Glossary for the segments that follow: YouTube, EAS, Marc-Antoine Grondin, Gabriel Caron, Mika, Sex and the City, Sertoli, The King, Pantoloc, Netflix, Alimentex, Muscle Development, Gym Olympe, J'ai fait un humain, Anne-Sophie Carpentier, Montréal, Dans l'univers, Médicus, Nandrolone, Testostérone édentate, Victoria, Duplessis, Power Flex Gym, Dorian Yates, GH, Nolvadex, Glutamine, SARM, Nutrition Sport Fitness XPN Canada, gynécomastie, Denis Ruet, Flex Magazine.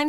I'm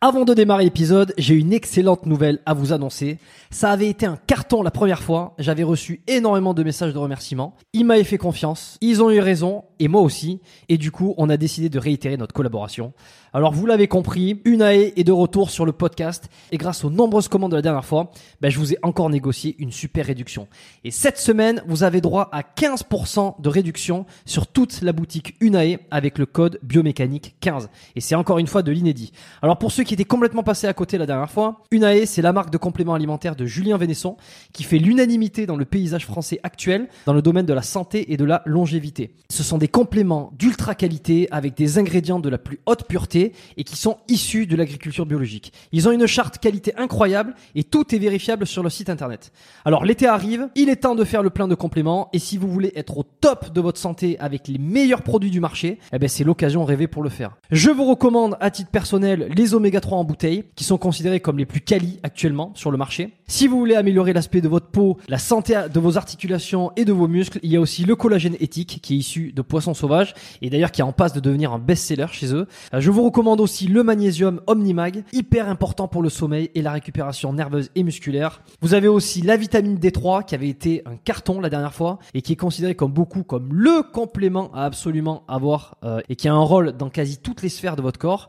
Avant de démarrer l'épisode, j'ai une excellente nouvelle à vous annoncer. Ça avait été un carton la première fois. J'avais reçu énormément de messages de remerciements. Ils m'avaient fait confiance. Ils ont eu raison. Et moi aussi. Et du coup, on a décidé de réitérer notre collaboration. Alors, vous l'avez compris, UNAE est de retour sur le podcast. Et grâce aux nombreuses commandes de la dernière fois, je vous ai encore négocié une super réduction. Et cette semaine, vous avez droit à 15% de réduction sur toute la boutique UNAE avec le code biomécanique 15. Et c'est encore une fois de l'inédit. Alors, pour ceux qui était complètement passé à côté la dernière fois. UNAE, c'est la marque de compléments alimentaires de Julien Vénesson qui fait l'unanimité dans le paysage français actuel dans le domaine de la santé et de la longévité. Ce sont des compléments d'ultra qualité avec des ingrédients de la plus haute pureté et qui sont issus de l'agriculture biologique. Ils ont une charte qualité incroyable et tout est vérifiable sur leur site internet. Alors l'été arrive, il est temps de faire le plein de compléments et si vous voulez être au top de votre santé avec les meilleurs produits du marché, c'est l'occasion rêvée pour le faire. Je vous recommande à titre personnel les oméga 3 en bouteille, qui sont considérés comme les plus qualis actuellement sur le marché. Si vous voulez améliorer l'aspect de votre peau, la santé de vos articulations et de vos muscles, il y a aussi le collagène éthique qui est issu de poissons sauvages et d'ailleurs qui est en passe de devenir un best-seller chez eux. Je vous recommande aussi le magnésium Omnimag, hyper important pour le sommeil et la récupération nerveuse et musculaire. Vous avez aussi la vitamine D3 qui avait été un carton la dernière fois et qui est considéré comme le complément à absolument avoir et qui a un rôle dans quasi toutes les sphères de votre corps.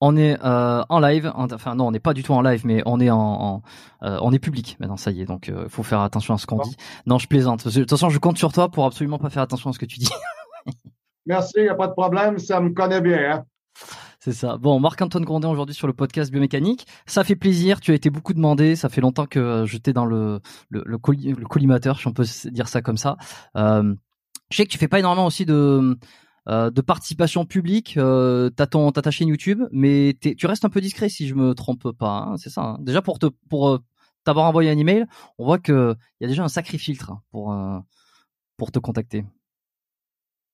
On est en live, enfin non, on n'est pas du tout en live, mais on est on est public maintenant, ça y est, donc faut faire attention à ce qu'on dit. Non, je plaisante. De toute façon, je compte sur toi pour absolument pas faire attention à ce que tu dis. Merci, il n'y a pas de problème, ça me connaît bien. Hein. C'est ça. Bon, Marc-Antoine Grondin aujourd'hui sur le podcast Biomécanique. Ça fait plaisir, tu as été beaucoup demandé, ça fait longtemps que j'étais dans le collimateur, si on peut dire ça comme ça. Je sais que tu fais pas énormément aussi de participation publique, t'as ta chaîne YouTube, mais tu restes un peu discret si je me trompe pas, hein, c'est ça. Hein. Déjà pour t'avoir envoyé un email, on voit que il y a déjà un sacré filtre pour te contacter.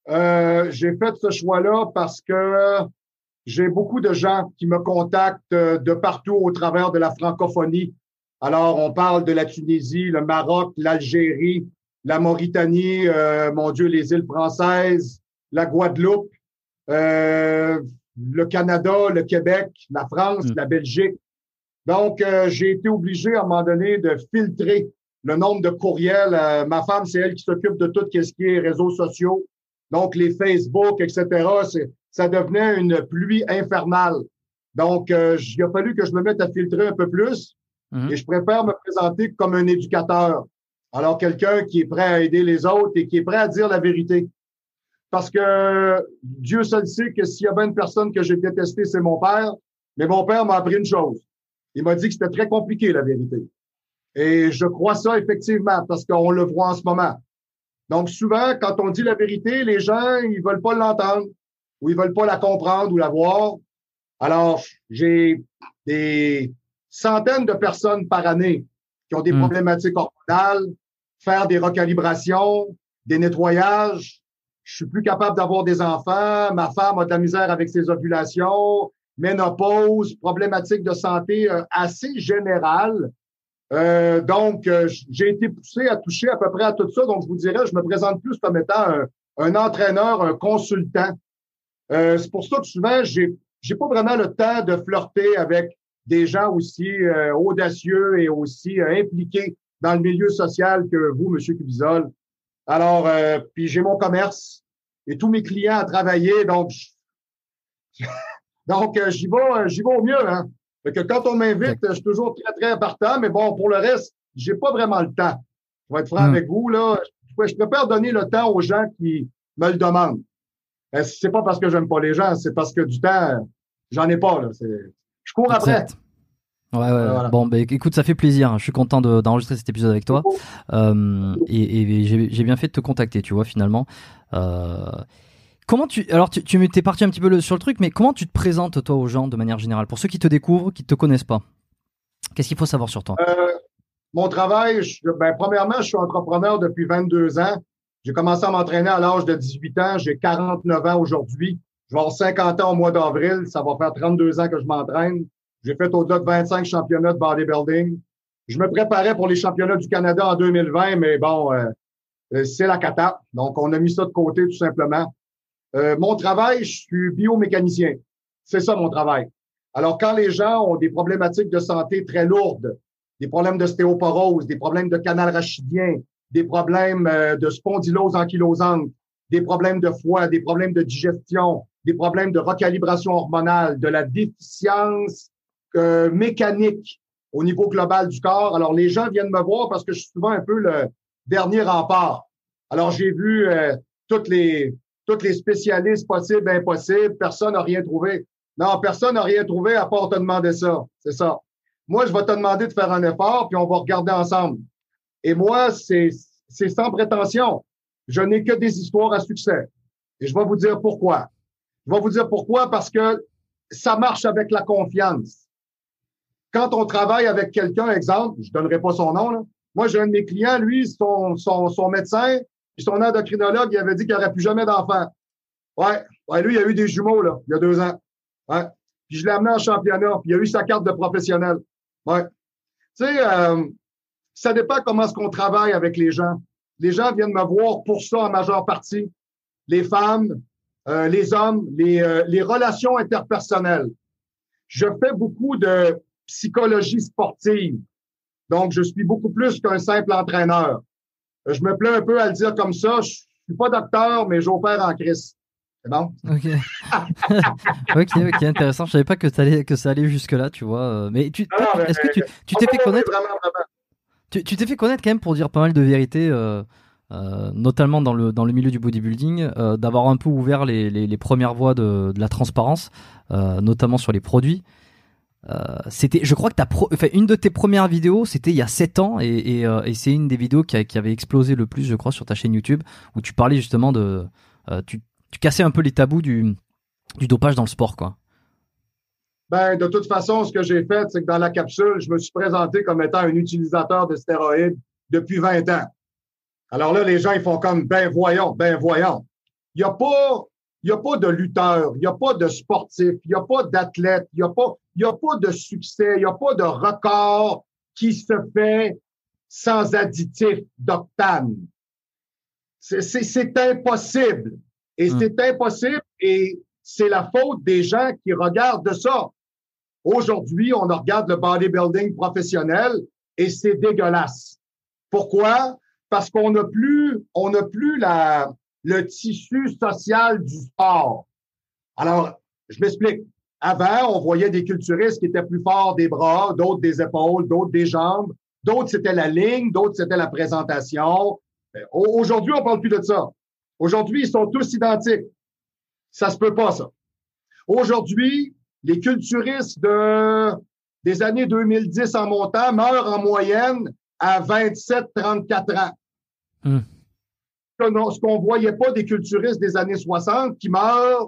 J'ai fait ce choix-là parce que j'ai beaucoup de gens qui me contactent de partout au travers de la francophonie. Alors on parle de la Tunisie, le Maroc, l'Algérie, la Mauritanie, mon Dieu, les îles françaises. La Guadeloupe, le Canada, le Québec, la France, la Belgique. Donc, j'ai été obligé à un moment donné de filtrer le nombre de courriels. Ma femme, c'est elle qui s'occupe de tout ce qui est réseaux sociaux. Donc, les Facebook, etc., ça devenait une pluie infernale. Donc, il a fallu que je me mette à filtrer un peu plus. Et je préfère me présenter comme un éducateur. Alors, quelqu'un qui est prêt à aider les autres et qui est prêt à dire la vérité. Parce que Dieu seul sait que s'il y avait une personne que j'ai détestée, c'est mon père. Mais mon père m'a appris une chose. Il m'a dit que c'était très compliqué, la vérité. Et je crois ça effectivement parce qu'on le voit en ce moment. Donc souvent, quand on dit la vérité, les gens, ils veulent pas l'entendre ou ils veulent pas la comprendre ou la voir. Alors, j'ai des centaines de personnes par année qui ont des problématiques hormonales, faire des recalibrations, des nettoyages. Je suis plus capable d'avoir des enfants. Ma femme a de la misère avec ses ovulations, ménopause, problématiques de santé assez générales. Donc, j'ai été poussé à toucher à peu près à tout ça. Donc, je vous dirais, je me présente plus comme étant un entraîneur, un consultant. C'est pour ça que souvent, j'ai pas vraiment le temps de flirter avec des gens aussi audacieux et aussi impliqués dans le milieu social que vous, Monsieur Cubizol. Alors, puis j'ai mon commerce et tous mes clients à travailler, donc j'y vais au mieux, hein. Fait que quand on m'invite, je suis toujours très, très partant, mais bon, pour le reste, j'ai pas vraiment le temps. Je vais être franc avec vous, là. Je préfère donner le temps aux gens qui me le demandent. C'est pas parce que j'aime pas les gens, c'est parce que du temps, j'en ai pas, là. Je cours après. Ouais, voilà. Bon, bah, écoute, ça fait plaisir. Je suis content d'enregistrer cet épisode avec toi. Et j'ai bien fait de te contacter, tu vois, finalement. Comment tu t'es parti un petit peu sur le truc, mais comment tu te présentes, toi, aux gens de manière générale? Pour ceux qui te découvrent, qui ne te connaissent pas, qu'est-ce qu'il faut savoir sur toi? Mon travail, premièrement, je suis entrepreneur depuis 22 ans. J'ai commencé à m'entraîner à l'âge de 18 ans. J'ai 49 ans aujourd'hui. Je vais avoir 50 ans au mois d'avril. Ça va faire 32 ans que je m'entraîne. J'ai fait au-delà de 25 championnats de bodybuilding. Je me préparais pour les championnats du Canada en 2020, mais bon, c'est la cata. Donc, on a mis ça de côté tout simplement. Mon travail, je suis biomécanicien. C'est ça mon travail. Alors, quand les gens ont des problématiques de santé très lourdes, des problèmes d'ostéoporose, des problèmes de canal rachidien, des problèmes de spondylose ankylosante, des problèmes de foie, des problèmes de digestion, des problèmes de recalibration hormonale, de la déficience mécanique au niveau global du corps. Alors, les gens viennent me voir parce que je suis souvent un peu le dernier rempart. Alors, j'ai vu toutes les spécialistes possibles, impossibles. Personne n'a rien trouvé. Non, personne n'a rien trouvé à part te demander ça. C'est ça. Moi, je vais te demander de faire un effort puis on va regarder ensemble. Et moi, c'est sans prétention. Je n'ai que des histoires à succès. Et je vais vous dire pourquoi. Je vais vous dire pourquoi parce que ça marche avec la confiance. Quand on travaille avec quelqu'un, exemple, je donnerai pas son nom, là. Moi, j'ai un de mes clients, lui, son médecin, puis son endocrinologue, il avait dit qu'il n'aurait plus jamais d'enfant. Ouais, lui, il a eu des jumeaux, là, il y a 2 ans. Ouais. Puis je l'ai amené en championnat, puis il a eu sa carte de professionnel. Ouais. Tu sais, ça dépend comment est-ce qu'on travaille avec les gens. Les gens viennent me voir pour ça en majeure partie. Les femmes, les hommes, les relations interpersonnelles. Je fais beaucoup de psychologie sportive. Donc, je suis beaucoup plus qu'un simple entraîneur. Je me plains un peu à le dire comme ça. Je suis pas docteur, mais j'opère en crise. C'est bon? OK. OK, intéressant. Je savais pas que ça allait jusque-là, tu vois. Mais est-ce que tu t'es fait connaître? Vraiment. Tu t'es fait connaître quand même pour dire pas mal de vérités, notamment dans le milieu du bodybuilding, d'avoir un peu ouvert les premières voies de la transparence, notamment sur les produits. Je crois que une de tes premières vidéos, c'était il y a 7 ans et c'est une des vidéos qui avait explosé le plus, je crois, sur ta chaîne YouTube, où tu parlais justement de tu cassais un peu les tabous du dopage dans le sport, quoi. Ben, de toute façon, ce que j'ai fait, c'est que dans la capsule, je me suis présenté comme étant un utilisateur de stéroïdes depuis 20 ans. Alors là, les gens, ils font comme ben voyons. Il n'y a pas de lutteur, il n'y a pas de sportif, il n'y a pas d'athlète, il n'y a pas de succès, il n'y a pas de record qui se fait sans additif d'octane. C'est impossible. Et c'est impossible et c'est la faute des gens qui regardent ça. Aujourd'hui, on regarde le bodybuilding professionnel et c'est dégueulasse. Pourquoi? Parce qu'on n'a plus, le tissu social du sport. Alors, je m'explique. Avant, on voyait des culturistes qui étaient plus forts des bras, d'autres des épaules, d'autres des jambes, d'autres c'était la ligne, d'autres c'était la présentation. Aujourd'hui, on parle plus de ça. Aujourd'hui, ils sont tous identiques. Ça se peut pas, ça. Aujourd'hui, les culturistes des années 2010 en montant meurent en moyenne à 27-34 ans. Mmh. Ce qu'on ne voyait pas des culturistes des années 60 qui meurent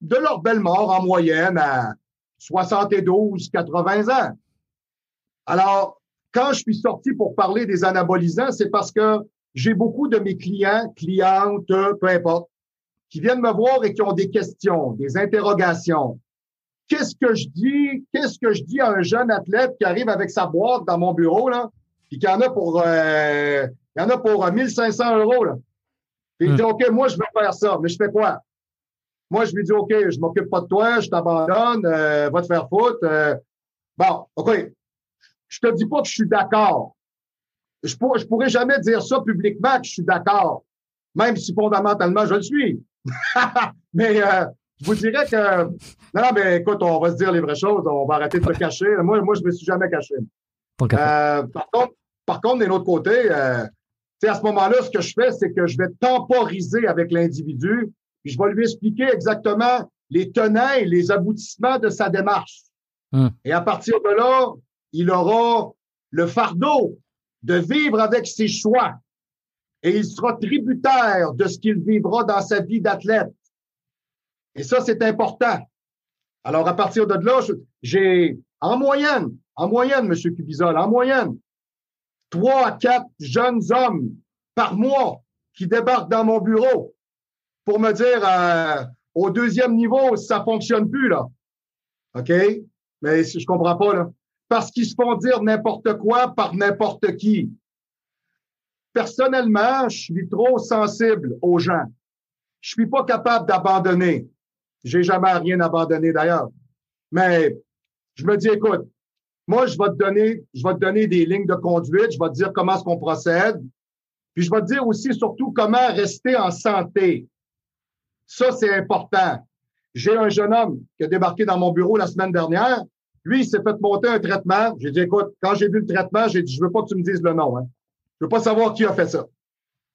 de leur belle mort en moyenne à 72-80 ans. Alors, quand je suis sorti pour parler des anabolisants, c'est parce que j'ai beaucoup de mes clients, clientes, peu importe, qui viennent me voir et qui ont des questions, des interrogations. Qu'est-ce que je dis? Qu'est-ce que je dis à un jeune athlète qui arrive avec sa boîte dans mon bureau, là, puis qu'il y en a pour, €1 500, là. Puis il dit, OK, moi, je vais faire ça, mais je fais quoi? Moi, je lui dis, OK, je m'occupe pas de toi, je t'abandonne, va te faire foutre. Bon, OK, je te dis pas que je suis d'accord. Je pourrais jamais dire ça publiquement, que je suis d'accord, même si fondamentalement, je le suis. Mais je vous dirais que... Non, mais écoute, on va se dire les vraies choses, on va arrêter de se cacher. Moi, je me suis jamais caché. Par contre, d'un autre côté, à ce moment-là, ce que je fais, c'est que je vais temporiser avec l'individu, puis je vais lui expliquer exactement les tenants et les aboutissements de sa démarche. Mmh. Et à partir de là, il aura le fardeau de vivre avec ses choix. Et il sera tributaire de ce qu'il vivra dans sa vie d'athlète. Et ça, c'est important. Alors, à partir de là, j'ai, en moyenne, M. Cubizol, en moyenne, 3 à 4 jeunes hommes par mois qui débarquent dans mon bureau pour me dire, au deuxième niveau, ça fonctionne plus, là. OK? Mais je comprends pas, là. Parce qu'ils se font dire n'importe quoi par n'importe qui. Personnellement, je suis trop sensible aux gens. Je suis pas capable d'abandonner. J'ai jamais rien abandonné d'ailleurs. Mais je me dis, écoute, moi, je vais te donner des lignes de conduite, je vais te dire comment est-ce qu'on procède, puis je vais te dire aussi, surtout, comment rester en santé. Ça, c'est important. J'ai un jeune homme qui a débarqué dans mon bureau la semaine dernière. Lui, il s'est fait monter un traitement. J'ai dit, écoute, quand j'ai vu le traitement, j'ai dit, je veux pas que tu me dises le nom. Hein. Je veux pas savoir qui a fait ça.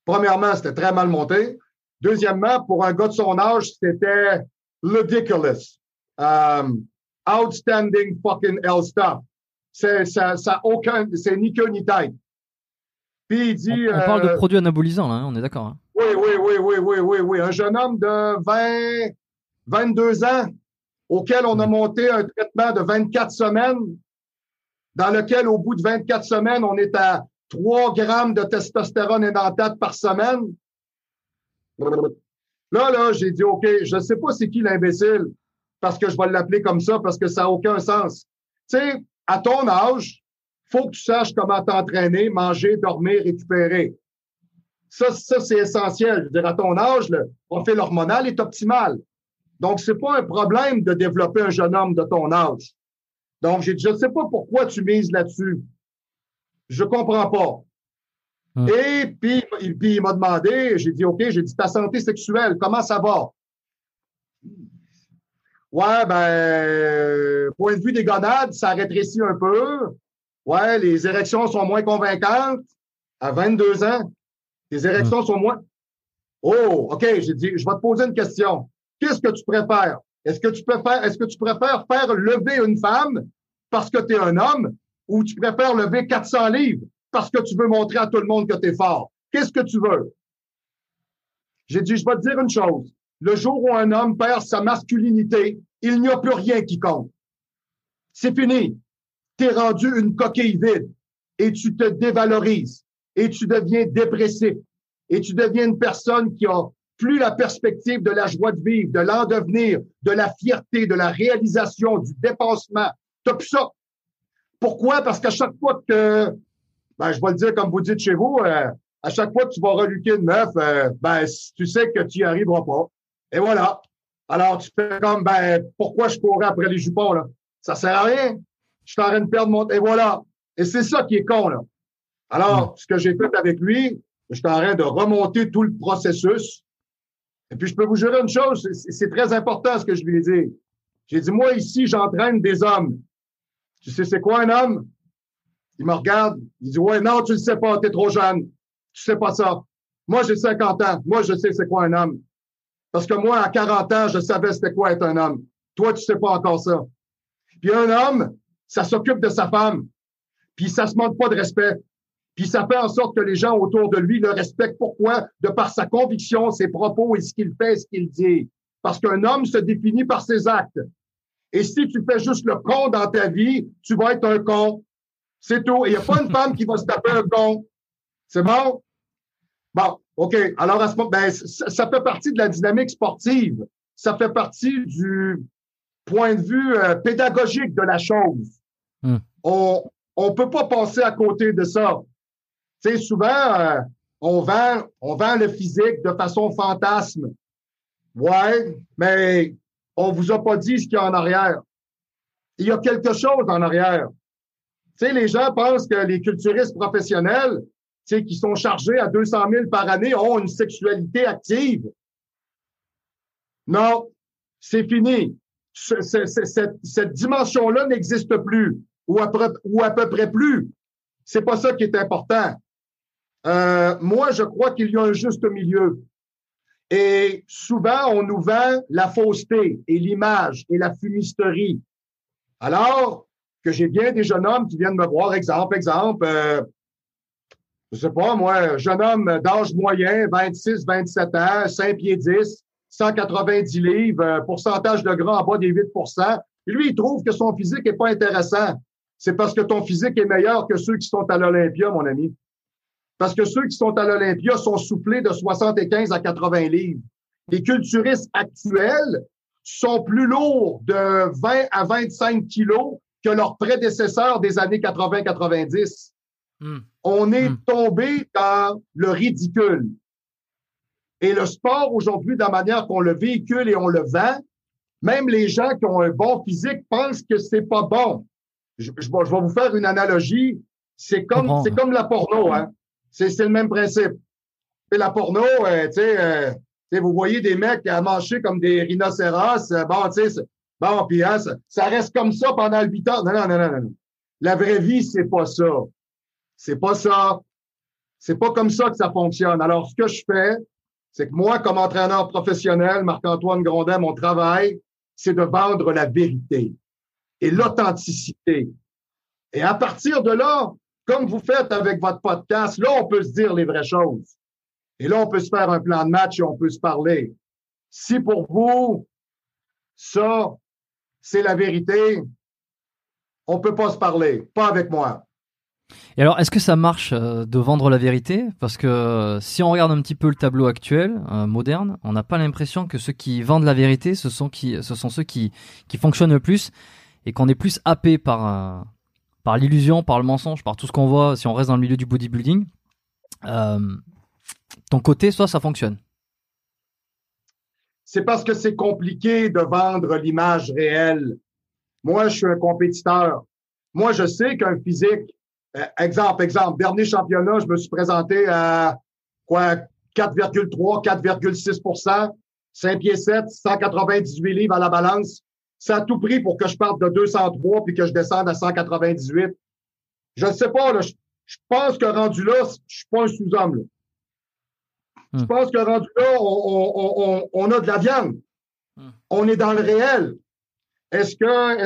Premièrement, c'était très mal monté. Deuxièmement, pour un gars de son âge, c'était ridiculous. Outstanding fucking hell stuff. C'est ni queue ni tête. Puis il dit... On parle de produits anabolisants, là, hein, on est d'accord. Hein. Oui. Un jeune homme de 22 ans, auquel on a monté un traitement de 24 semaines, dans lequel, au bout de 24 semaines, on est à 3 grammes de testostérone édentate par semaine. Là, j'ai dit, OK, je sais pas c'est qui l'imbécile, parce que je vais l'appeler comme ça, parce que ça n'a aucun sens. Tu sais, à ton âge, faut que tu saches comment t'entraîner, manger, dormir, récupérer. Ça, c'est essentiel. Je veux dire, à ton âge, le profil hormonal est optimal. Donc, c'est pas un problème de développer un jeune homme de ton âge. Donc, j'ai dit, je sais pas pourquoi tu mises là-dessus. Je comprends pas. Ah. Et puis il m'a demandé, j'ai dit, ta santé sexuelle, comment ça va? Ouais, ben, point de vue des gonades, ça rétrécit un peu. Ouais, les érections sont moins convaincantes. À 22 ans, les érections sont moins... Oh, OK, j'ai dit, je vais te poser une question. Qu'est-ce que tu préfères? Est-ce que tu préfères faire lever une femme parce que tu es un homme ou tu préfères lever 400 livres parce que tu veux montrer à tout le monde que tu es fort? Qu'est-ce que tu veux? J'ai dit, je vais te dire une chose. Le jour où un homme perd sa masculinité, il n'y a plus rien qui compte. C'est fini. Tu es rendu une coquille vide et tu te dévalorises et tu deviens dépressif et tu deviens une personne qui a plus la perspective de la joie de vivre, de l'en-devenir, de la fierté, de la réalisation, du dépensement. T'as plus ça. Pourquoi? Parce qu'à chaque fois que, je vais le dire comme vous dites chez vous, à chaque fois que tu vas reluquer une meuf, tu sais que tu n'y arriveras pas. Et voilà. Alors, tu fais comme, pourquoi je courais après les jupons, là? Ça sert à rien. Je suis en train de perdre mon... Et voilà. Et c'est ça qui est con, là. Alors, ce que j'ai fait avec lui, je suis en train de remonter tout le processus. Et puis, je peux vous jurer une chose, c'est très important ce que je lui ai dit. J'ai dit, moi, ici, j'entraîne des hommes. Tu sais, c'est quoi un homme? Il me regarde, il dit, ouais, non, tu le sais pas, t'es trop jeune. Tu sais pas ça. Moi, j'ai 50 ans. Moi, je sais c'est quoi un homme. Parce que moi, à 40 ans, je savais c'était quoi être un homme. Toi, tu sais pas encore ça. Puis un homme, ça s'occupe de sa femme. Puis ça se manque pas de respect. Puis ça fait en sorte que les gens autour de lui le respectent. Pourquoi? De par sa conviction, ses propos et ce qu'il fait, ce qu'il dit. Parce qu'un homme se définit par ses actes. Et si tu fais juste le con dans ta vie, tu vas être un con. C'est tout. Et il n'y a pas une femme qui va se taper un con. C'est bon? Bon, OK. Alors, à ce moment, ça fait partie de la dynamique sportive. Ça fait partie du point de vue pédagogique de la chose. Mm. On ne peut pas passer à côté de ça. Tu sais, souvent, on vend le physique de façon fantasme. Ouais, mais on vous a pas dit ce qu'il y a en arrière. Il y a quelque chose en arrière. Tu sais, les gens pensent que les culturistes professionnels, tu sais, qui sont chargés à 200 000 par année, ont une sexualité active. Non, c'est fini. Cette dimension-là n'existe plus, ou à peu près plus. C'est pas ça qui est important. Moi, je crois qu'il y a un juste milieu. Et souvent, on nous vend la fausseté et l'image et la fumisterie. Alors que j'ai bien des jeunes hommes qui viennent me voir, exemple, je sais pas moi, jeune homme d'âge moyen, 26, 27 ans, 5 pieds 10, 190 livres, pourcentage de gras en bas des 8%. Et lui, il trouve que son physique est pas intéressant. C'est parce que ton physique est meilleur que ceux qui sont à l'Olympia, mon ami. Parce que ceux qui sont à l'Olympia sont souplés de 75 à 80 livres. Les culturistes actuels sont plus lourds de 20 à 25 kilos que leurs prédécesseurs des années 80-90. Mm. On est tombé dans le ridicule. Et le sport, aujourd'hui, de la manière qu'on le véhicule et on le vend, même les gens qui ont un bon physique pensent que c'est pas bon. Je vais vous faire une analogie. C'est comme la porno, hein. C'est le même principe. Et la porno, vous voyez des mecs à manger comme des rhinocéros. Ça reste comme ça pendant 8 ans. Non. La vraie vie, c'est pas ça. C'est pas ça. C'est pas comme ça que ça fonctionne. Alors, ce que je fais, c'est que moi, comme entraîneur professionnel, Marc-Antoine Grondin, mon travail, c'est de vendre la vérité et l'authenticité. Et à partir de là, comme vous faites avec votre podcast, là, on peut se dire les vraies choses. Et là, on peut se faire un plan de match et on peut se parler. Si pour vous, ça, c'est la vérité, on peut pas se parler. Pas avec moi. Et alors, est-ce que ça marche de vendre la vérité? Parce que si on regarde un petit peu le tableau actuel, moderne, on n'a pas l'impression que ceux qui vendent la vérité, ce sont ceux qui fonctionnent le plus et qu'on est plus happé par l'illusion, par le mensonge, par tout ce qu'on voit. Si on reste dans le milieu du bodybuilding, ton côté, soit ça fonctionne. C'est parce que c'est compliqué de vendre l'image réelle. Moi, je suis un compétiteur. Moi, je sais qu'un physique... Exemple, dernier championnat, je me suis présenté à 4,3, 4,6%, 5 pieds 7, 198 livres à la balance. Ça a tout pris pour que je parte de 203 puis que je descende à 198. Je ne sais pas, là, je pense que rendu là, je suis pas un sous-homme. Là. Je pense que rendu là, on a de la viande. On est dans le réel. Est-ce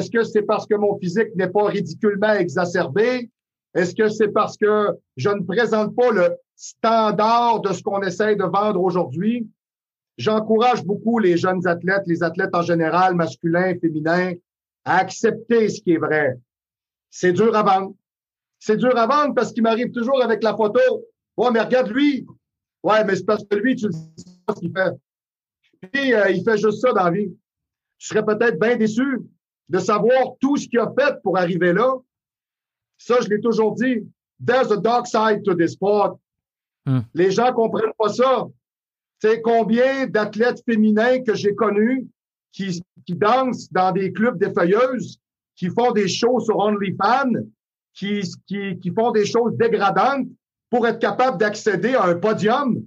que c'est parce que mon physique n'est pas ridiculement exacerbé? Est-ce que c'est parce que je ne présente pas le standard de ce qu'on essaie de vendre aujourd'hui? J'encourage beaucoup les jeunes athlètes, les athlètes en général, masculins, féminins, à accepter ce qui est vrai. C'est dur à vendre. C'est dur à vendre parce qu'il m'arrive toujours avec la photo. « Ouais, mais regarde lui. »« Ouais, mais c'est parce que lui, tu ne sais pas ce qu'il fait. » Puis, il fait juste ça dans la vie. Je serais peut-être bien déçu de savoir tout ce qu'il a fait pour arriver là. Ça, je l'ai toujours dit. There's a dark side to this sport. Mm. Les gens comprennent pas ça. Tu sais, combien d'athlètes féminins que j'ai connus qui dansent dans des clubs d'effeuilleuses, qui font des shows sur OnlyFans, qui font des choses dégradantes pour être capables d'accéder à un podium.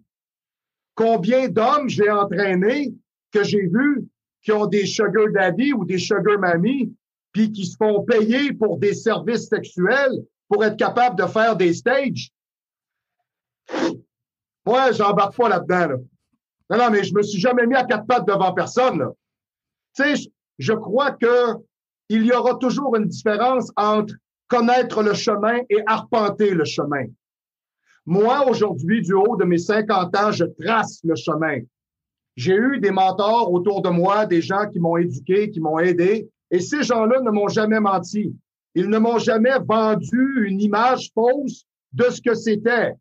Combien d'hommes j'ai entraînés que j'ai vus qui ont des sugar daddy ou des sugar mammy puis qui se font payer pour des services sexuels pour être capable de faire des stages. Moi, j'embarque pas là-dedans. Là. Non, mais je me suis jamais mis à 4 pattes devant personne. Là. Tu sais, je crois que il y aura toujours une différence entre connaître le chemin et arpenter le chemin. Moi, aujourd'hui, du haut de mes 50 ans, je trace le chemin. J'ai eu des mentors autour de moi, des gens qui m'ont éduqué, qui m'ont aidé. Et ces gens-là ne m'ont jamais menti. Ils ne m'ont jamais vendu une image fausse de ce que c'était.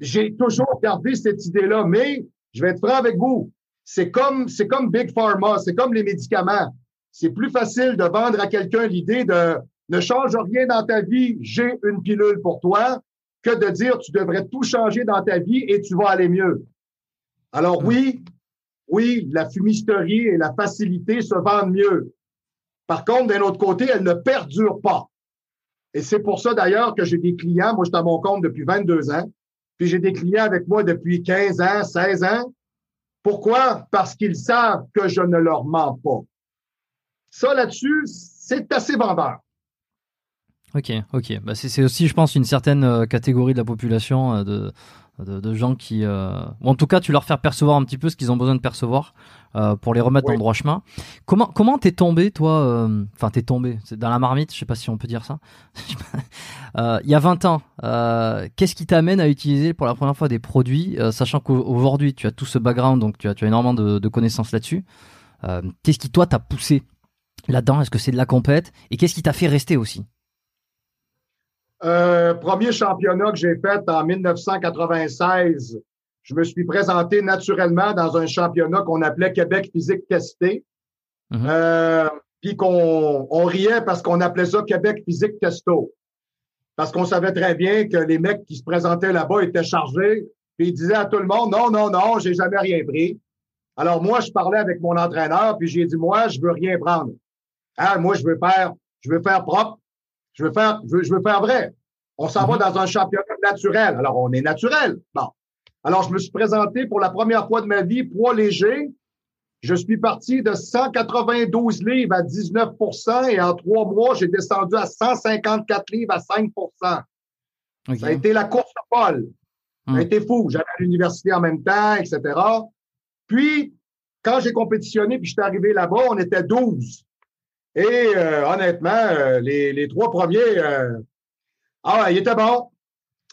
J'ai toujours gardé cette idée-là. Mais, je vais être franc avec vous, c'est comme Big Pharma, c'est comme les médicaments. C'est plus facile de vendre à quelqu'un l'idée de « ne change rien dans ta vie, j'ai une pilule pour toi », que de dire « tu devrais tout changer dans ta vie et tu vas aller mieux ». Alors oui, la fumisterie et la facilité se vendent mieux. Par contre, d'un autre côté, elle ne perdure pas. Et c'est pour ça d'ailleurs que j'ai des clients, moi je suis à mon compte depuis 22 ans, puis j'ai des clients avec moi depuis 15 ans, 16 ans. Pourquoi? Parce qu'ils savent que je ne leur mens pas. Ça là-dessus, c'est assez vendeur. OK. Bah, c'est aussi, je pense, une certaine catégorie de la population de gens qui... Ou en tout cas, tu leur faire percevoir un petit peu ce qu'ils ont besoin de percevoir pour les remettre dans le droit chemin. Comment t'es tombé, toi? Enfin, t'es tombé, c'est dans la marmite, je sais pas si on peut dire ça. Il y a 20 ans, qu'est-ce qui t'amène à utiliser pour la première fois des produits, sachant qu'aujourd'hui, tu as tout ce background, donc tu as énormément de connaissances là-dessus. Qu'est-ce qui, toi, t'a poussé là-dedans? Est-ce que c'est de la compète? Et qu'est-ce qui t'a fait rester aussi? Premier championnat que j'ai fait en 1996, je me suis présenté naturellement dans un championnat qu'on appelait Québec Physique Testé. Puis qu'on riait parce qu'on appelait ça Québec Physique Testo. Parce qu'on savait très bien que les mecs qui se présentaient là-bas étaient chargés. Puis ils disaient à tout le monde, non, j'ai jamais rien pris. Alors moi, je parlais avec mon entraîneur, puis j'ai dit, moi, je veux rien prendre. Hein, moi, je veux faire propre. Je veux faire vrai. On s'en va dans un championnat naturel. Alors, on est naturel. Bon. Alors, je me suis présenté pour la première fois de ma vie, poids léger. Je suis parti de 192 livres à 19% et en 3 mois, j'ai descendu à 154 livres à 5%. Okay. Ça a été la course folle. Ça a été fou. J'allais à l'université en même temps, etc. Puis, quand j'ai compétitionné, puis je suis arrivé là-bas, on était 12. Et honnêtement, les 3 premiers, ils étaient bons.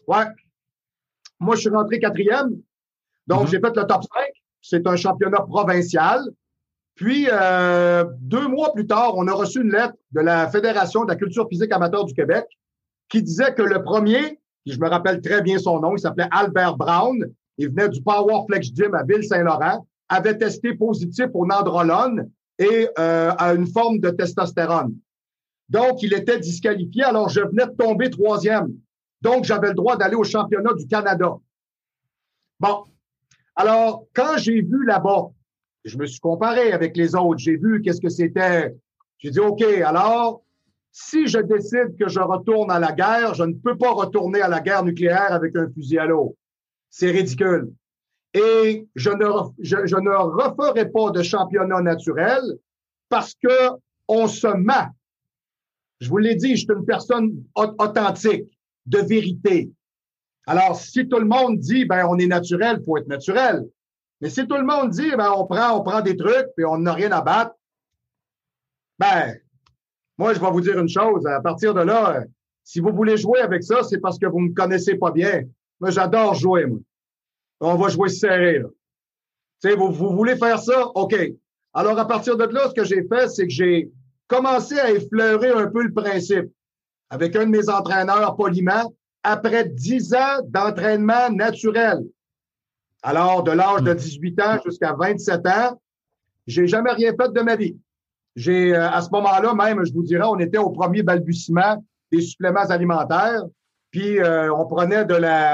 Ouais. Moi, je suis rentré 4e. Donc, j'ai fait le top 5. C'est un championnat provincial. Puis, 2 mois plus tard, on a reçu une lettre de la Fédération de la culture physique amateur du Québec qui disait que le premier, et je me rappelle très bien son nom, il s'appelait Albert Brown, il venait du Power Flex Gym à Ville-Saint-Laurent, avait testé positif au Nandrolone et à une forme de testostérone. Donc, il était disqualifié. Alors, je venais de tomber 3e. Donc, j'avais le droit d'aller au championnat du Canada. Bon. Alors, quand j'ai vu là-bas, je me suis comparé avec les autres. J'ai vu qu'est-ce que c'était. J'ai dit, OK, alors, si je décide que je retourne à la guerre, je ne peux pas retourner à la guerre nucléaire avec un fusil à l'eau. C'est ridicule. Et je ne referai pas de championnat naturel parce que on se ment. Je vous l'ai dit, je suis une personne authentique, de vérité. Alors, si tout le monde dit, ben, on est naturel, faut être naturel. Mais si tout le monde dit, ben, on prend des trucs puis on n'a rien à battre, ben, moi, je vais vous dire une chose. À partir de là, si vous voulez jouer avec ça, c'est parce que vous me connaissez pas bien. Moi, j'adore jouer, moi. On va jouer serré, là. Tu sais, vous voulez faire ça? OK. Alors, à partir de là, ce que j'ai fait, c'est que j'ai commencé à effleurer un peu le principe avec un de mes entraîneurs poliment après 10 ans d'entraînement naturel. Alors, de l'âge de 18 ans jusqu'à 27 ans, j'ai jamais rien fait de ma vie. J'ai, à ce moment-là, même, je vous dirais, on était au premier balbutiement des suppléments alimentaires, puis on prenait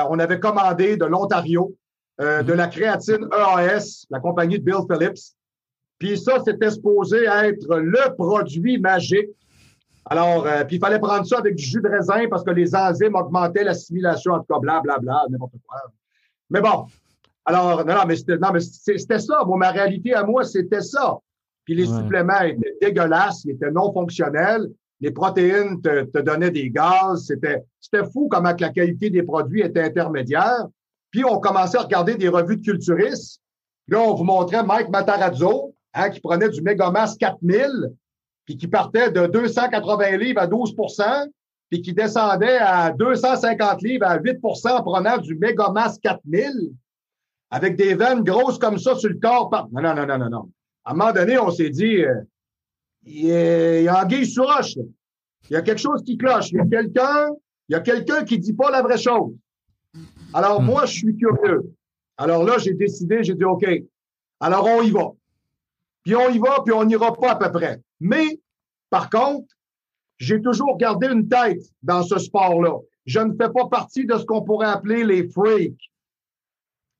on avait commandé de l'Ontario, de la créatine EAS, la compagnie de Bill Phillips. Puis ça, c'était supposé être le produit magique. Alors, puis il fallait prendre ça avec du jus de raisin parce que les enzymes augmentaient l'assimilation, en tout cas, blablabla, n'importe quoi. Mais bon, alors, c'était ça. Bon, ma réalité à moi, c'était ça. Puis les suppléments étaient dégueulasses, ils étaient non fonctionnels. Les protéines te donnaient des gaz. C'était fou comment la qualité des produits était intermédiaire. Puis, on commençait à regarder des revues de culturistes. Là, on vous montrait Mike Matarazzo, hein, qui prenait du Megamass 4000, puis qui partait de 280 livres à 12%, puis qui descendait à 250 livres à 8 en prenant du Megamass 4000 avec des veines grosses comme ça sur le corps. Non, non, non, non, non, non. À un moment donné, on s'est dit, il y a anguille sous roche. Là. Il y a quelque chose qui cloche. Il y a quelqu'un qui dit pas la vraie chose. Alors, moi, je suis curieux. Alors là, j'ai décidé, j'ai dit, OK, alors on y va. Puis on y va, puis on n'ira pas à peu près. Mais, par contre, j'ai toujours gardé une tête dans ce sport-là. Je ne fais pas partie de ce qu'on pourrait appeler les freaks.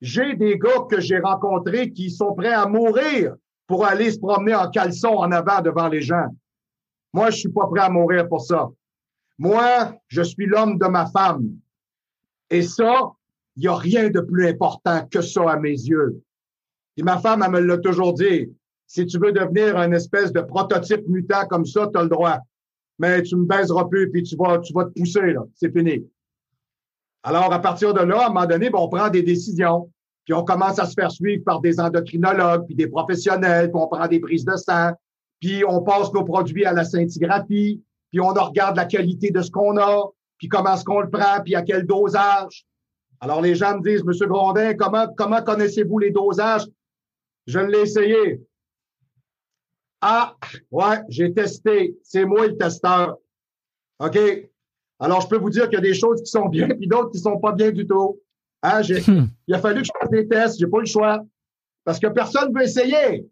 J'ai des gars que j'ai rencontrés qui sont prêts à mourir pour aller se promener en caleçon en avant devant les gens. Moi, je suis pas prêt à mourir pour ça. Moi, je suis l'homme de ma femme. Et ça, il n'y a rien de plus important que ça à mes yeux. Et ma femme, elle me l'a toujours dit. Si tu veux devenir une espèce de prototype mutant comme ça, tu as le droit. Mais tu me baiseras plus, puis tu vas te pousser, là. C'est fini. Alors, à partir de là, à un moment donné, ben, on prend des décisions, puis on commence à se faire suivre par des endocrinologues, puis des professionnels, puis on prend des prises de sang, puis on passe nos produits à la scintigraphie, puis on regarde la qualité de ce qu'on a, puis comment est-ce qu'on le prend, puis à quel dosage. Alors, les gens me disent, « Monsieur Grondin, comment connaissez-vous les dosages? » Je l'ai essayé. Ah, ouais, j'ai testé. C'est moi le testeur. OK? Alors, je peux vous dire qu'il y a des choses qui sont bien puis d'autres qui sont pas bien du tout. Hein? Il a fallu que je fasse des tests. J'ai pas eu le choix. Parce que personne veut essayer.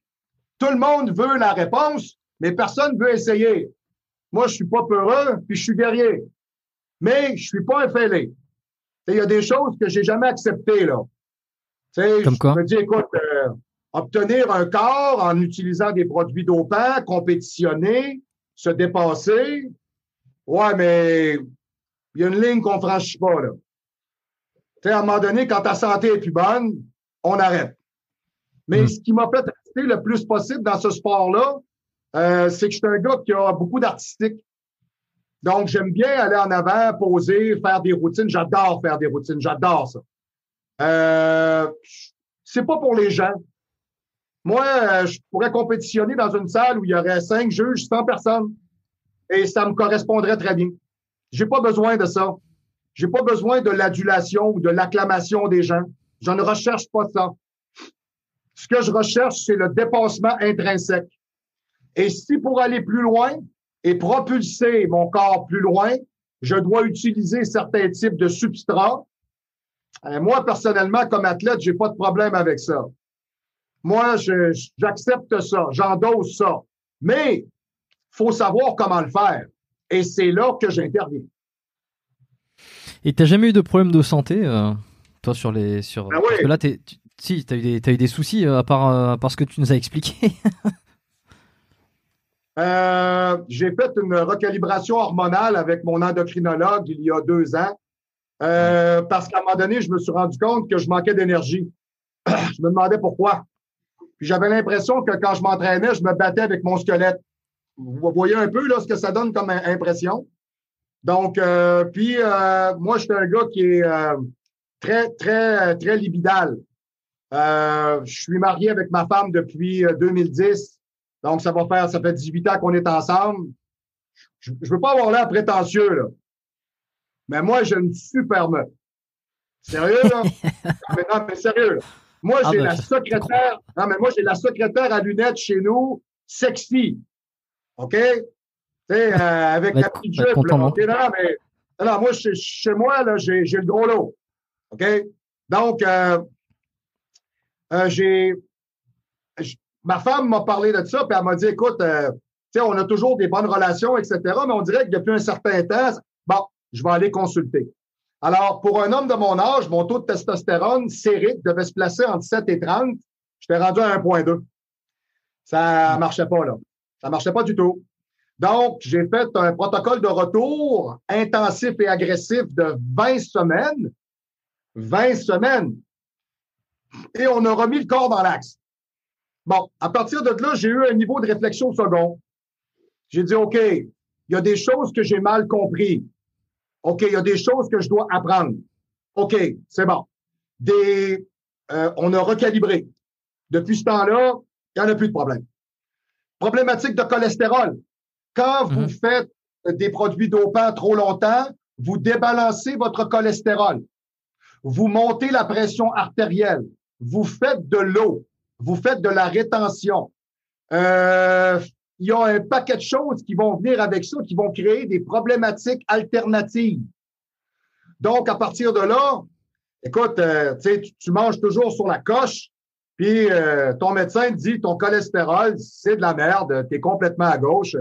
Tout le monde veut la réponse, mais personne veut essayer. Moi, je suis pas peureux puis je suis guerrier. Mais je suis pas un fêlé. Il y a des choses que j'ai jamais acceptées, là. T'sais, comme quoi? Je me dis, écoute... obtenir un corps en utilisant des produits dopants, compétitionner, se dépasser. Ouais, mais il y a une ligne qu'on franchit pas, là. Tu sais, à un moment donné, quand ta santé est plus bonne, on arrête. Mais ce qui m'a fait rester le plus possible dans ce sport-là, c'est que je suis un gars qui a beaucoup d'artistique. Donc, j'aime bien aller en avant, poser, faire des routines. J'adore faire des routines. J'adore ça. C'est pas pour les gens. Moi, je pourrais compétitionner dans une salle où il y aurait 5 juges, 100 personnes. Et ça me correspondrait très bien. J'ai pas besoin de ça. J'ai pas besoin de l'adulation ou de l'acclamation des gens. Je ne recherche pas ça. Ce que je recherche, c'est le dépassement intrinsèque. Et si pour aller plus loin et propulser mon corps plus loin, je dois utiliser certains types de substrats, moi, personnellement, comme athlète, j'ai pas de problème avec ça. Moi, j'accepte ça, j'endosse ça. Mais faut savoir comment le faire. Et c'est là que j'interviens. Et t'as jamais eu de problème de santé, toi, sur les... Sur... Ben oui. Parce que là, t'as eu des soucis, à part ce que tu nous as expliqué. J'ai fait une recalibration hormonale avec mon endocrinologue il y a 2 ans. Parce qu'à un moment donné, je me suis rendu compte que je manquais d'énergie. Je me demandais pourquoi. Puis j'avais l'impression que quand je m'entraînais, je me battais avec mon squelette. Vous voyez un peu là ce que ça donne comme impression. Donc, moi, je suis un gars qui est très, très, très libidal. Je suis marié avec ma femme depuis 2010. Donc, ça fait 18 ans qu'on est ensemble. Je veux pas avoir l'air prétentieux, là. Mais moi, j'ai une super meuf. Sérieux, là? Non, mais sérieux, là. Moi, j'ai la secrétaire. Non, mais moi, j'ai la secrétaire à lunettes chez nous, sexy. OK? Tu sais, avec la petite jupe, là. Okay, non, moi, chez moi, là, j'ai le gros lot. OK? Donc, ma femme m'a parlé de ça, puis elle m'a dit, écoute, tu sais, on a toujours des bonnes relations, etc., mais on dirait que depuis un certain temps, bon, je vais aller consulter. Alors, pour un homme de mon âge, mon taux de testostérone sérique devait se placer entre 7 et 30. J'étais rendu à 1,2. Ça marchait pas, là. Ça marchait pas du tout. Donc, j'ai fait un protocole de retour intensif et agressif de 20 semaines. 20 semaines. Et on a remis le corps dans l'axe. Bon, à partir de là, j'ai eu un niveau de réflexion second. J'ai dit, OK, il y a des choses que j'ai mal comprises. OK, il y a des choses que je dois apprendre. OK, c'est bon. On a recalibré. Depuis ce temps-là, il n'y en a plus de problème. Problématique de cholestérol. Quand vous faites des produits dopants trop longtemps, vous débalancez votre cholestérol, vous montez la pression artérielle, vous faites de l'eau, vous faites de la rétention. Il y a un paquet de choses qui vont venir avec ça, qui vont créer des problématiques alternatives. Donc, à partir de là, écoute, tu manges toujours sur la coche, puis ton médecin te dit ton cholestérol, c'est de la merde, tu es complètement à gauche.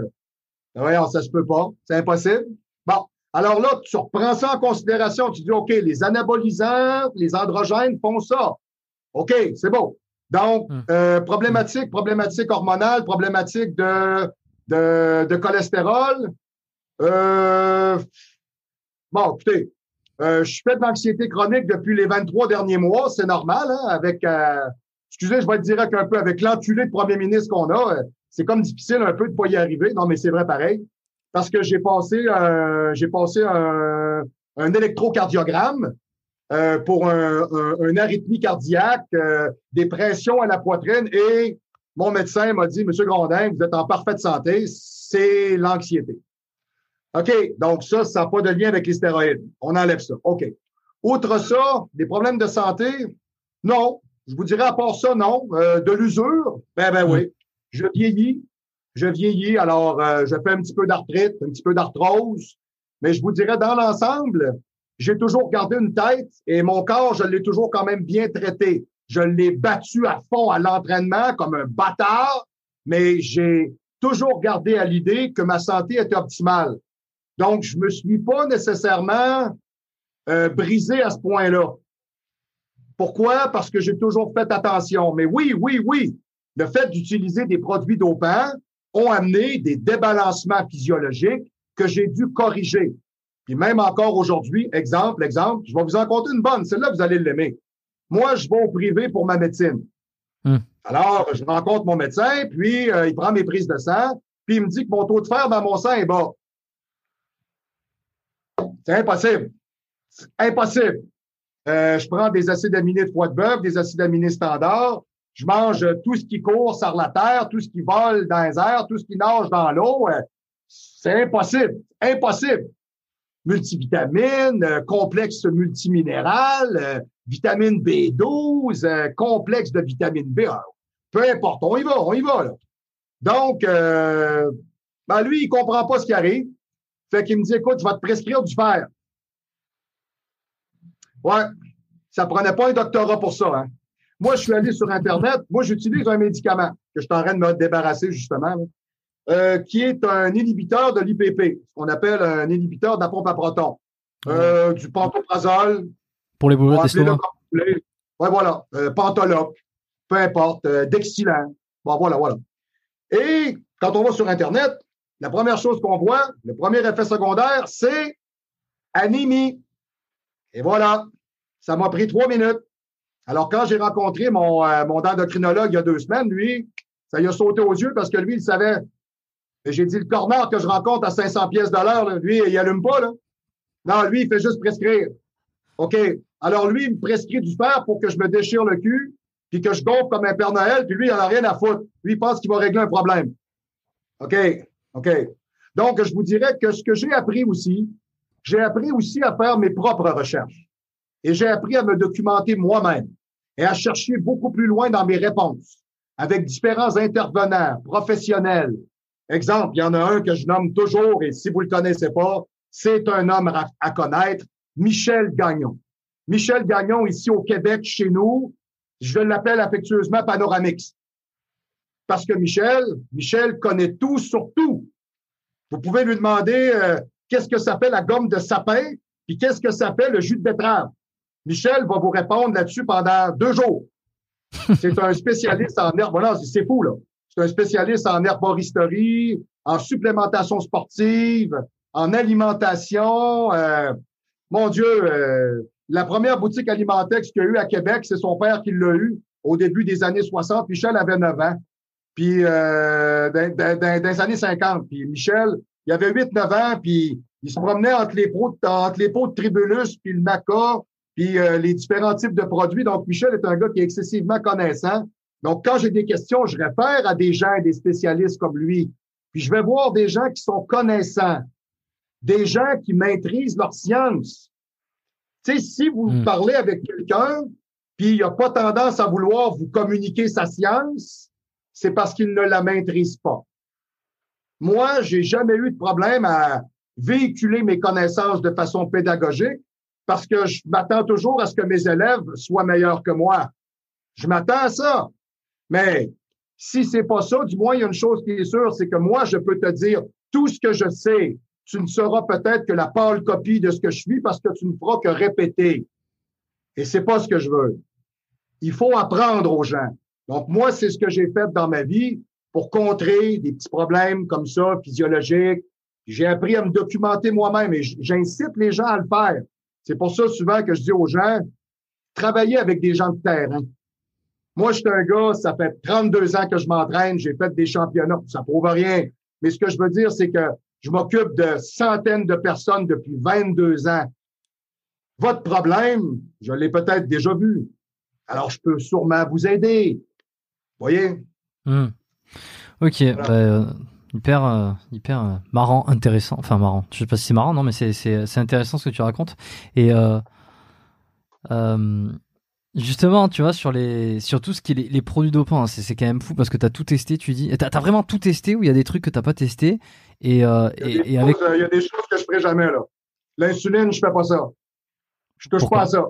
Voyons, ça se peut pas, c'est impossible. Bon, alors là, tu reprends ça en considération, tu dis, OK, les anabolisants, les androgènes font ça. OK, c'est beau. Donc, problématique hormonale, problématique de cholestérol. Bon, écoutez, je fais de l'anxiété chronique depuis les 23 derniers mois, c'est normal, hein, avec, excusez, je vais être direct un peu, avec l'enculé de premier ministre qu'on a, c'est comme difficile un peu de pas y arriver. Non, mais c'est vrai pareil, parce que j'ai passé un électrocardiogramme pour un arythmie cardiaque, des pressions à la poitrine, et mon médecin m'a dit, Monsieur Grondin, vous êtes en parfaite santé, c'est l'anxiété. OK, donc ça n'a pas de lien avec les stéroïdes. On enlève ça. OK. Outre ça, des problèmes de santé, non. Je vous dirais, à part ça, non. De l'usure, oui. Je vieillis. Alors, je fais un petit peu d'arthrite, un petit peu d'arthrose. Mais je vous dirais, dans l'ensemble, j'ai toujours gardé une tête et mon corps, je l'ai toujours quand même bien traité. Je l'ai battu à fond à l'entraînement comme un bâtard, mais j'ai toujours gardé à l'idée que ma santé était optimale. Donc, je me suis pas nécessairement brisé à ce point-là. Pourquoi? Parce que j'ai toujours fait attention. Mais oui, le fait d'utiliser des produits dopants ont amené des débalancements physiologiques que j'ai dû corriger. Puis même encore aujourd'hui, exemple, je vais vous en compter une bonne. Celle-là, vous allez l'aimer. Moi, je vais au privé pour ma médecine. Alors, je rencontre mon médecin, puis il prend mes prises de sang, puis il me dit que mon taux de fer dans mon sang est bas. C'est impossible. Je prends des acides aminés de foie de bœuf, des acides aminés standards. Je mange tout ce qui court sur la terre, tout ce qui vole dans les airs, tout ce qui nage dans l'eau. C'est impossible. Multivitamines, complexe multiminéral, vitamine B12, complexe de vitamine B. Alors, peu importe, on y va. Là. Donc, lui, il comprend pas ce qui arrive. Fait qu'il me dit, écoute, je vais te prescrire du fer. Ouais, ça prenait pas un doctorat pour ça. Hein. Moi, je suis allé sur Internet. Moi, j'utilise un médicament que je suis en train de me débarrasser, justement, là, qui est un inhibiteur de l'IPP, ce qu'on appelle un inhibiteur de la pompe à proton. Du pantoprazole. Pour les brûlures d'estomac. Oui, voilà. Pantoloc. Peu importe. D'excilant. Bon, voilà. Et quand on va sur Internet, la première chose qu'on voit, le premier effet secondaire, c'est anémie. Et voilà. Ça m'a pris 3 minutes. Alors, quand j'ai rencontré mon endocrinologue il y a 2 semaines, lui, ça lui a sauté aux yeux parce que lui, il savait. Et j'ai dit, le corner que je rencontre à 500 pièces de l'heure, là, lui, il allume pas, là. Non, lui, il fait juste prescrire. OK. Alors, lui, il me prescrit du fer pour que je me déchire le cul, puis que je gonfle comme un Père Noël, puis lui, il en a rien à foutre. Lui, il pense qu'il va régler un problème. OK. Donc, je vous dirais que ce que j'ai appris aussi à faire mes propres recherches. Et j'ai appris à me documenter moi-même et à chercher beaucoup plus loin dans mes réponses avec différents intervenants professionnels. Exemple, il y en a un que je nomme toujours, et si vous le connaissez pas, c'est un homme à connaître, Michel Gagnon. Michel Gagnon, ici au Québec, chez nous, je l'appelle affectueusement Panoramix. Parce que Michel connaît tout sur tout. Vous pouvez lui demander qu'est-ce que ça fait la gomme de sapin, puis qu'est-ce que ça fait le jus de betterave. Michel va vous répondre là-dessus pendant 2 jours. C'est un spécialiste en herbe. Voilà, c'est fou, là. C'est un spécialiste en herboristerie, en supplémentation sportive, en alimentation. Mon Dieu, la première boutique Alimentex qu'il y a eu à Québec, c'est son père qui l'a eu au début des années 60. Michel avait 9 ans. Puis dans les années 50. Puis Michel, il avait 8-9 ans, puis il se promenait entre les pots de Tribulus, puis le Maca, puis les différents types de produits. Donc, Michel est un gars qui est excessivement connaissant. Donc, quand j'ai des questions, je réfère à des gens, des spécialistes comme lui. Puis, je vais voir des gens qui sont connaissants, des gens qui maîtrisent leur science. Tu sais, si vous parlez avec quelqu'un, puis il n'a pas tendance à vouloir vous communiquer sa science, c'est parce qu'il ne la maîtrise pas. Moi, j'ai jamais eu de problème à véhiculer mes connaissances de façon pédagogique parce que je m'attends toujours à ce que mes élèves soient meilleurs que moi. Je m'attends à ça. Mais si c'est pas ça, du moins, il y a une chose qui est sûre, c'est que moi, je peux te dire tout ce que je sais. Tu ne seras peut-être que la pâle copie de ce que je suis parce que tu ne feras que répéter. Et c'est pas ce que je veux. Il faut apprendre aux gens. Donc, moi, c'est ce que j'ai fait dans ma vie pour contrer des petits problèmes comme ça, physiologiques. J'ai appris à me documenter moi-même et j'incite les gens à le faire. C'est pour ça souvent que je dis aux gens, travaillez avec des gens de terrain. Moi, je suis un gars, ça fait 32 ans que je m'entraîne, j'ai fait des championnats, ça prouve rien. Mais ce que je veux dire, c'est que je m'occupe de centaines de personnes depuis 22 ans. Votre problème, je l'ai peut-être déjà vu. Alors, je peux sûrement vous aider. Vous voyez? Mmh. OK. Voilà. Hyper marrant, intéressant. Enfin, marrant. Je sais pas si c'est marrant, non, mais c'est intéressant ce que tu racontes. Et justement, tu vois, sur tout ce qui est les produits dopants, hein, c'est quand même fou parce que tu as tout testé, tu dis. Tu as vraiment tout testé ou il y a des trucs que tu n'as pas testé? Il y a des choses que je ne ferai jamais, là. L'insuline, je ne fais pas ça. Je ne touche pas à ça.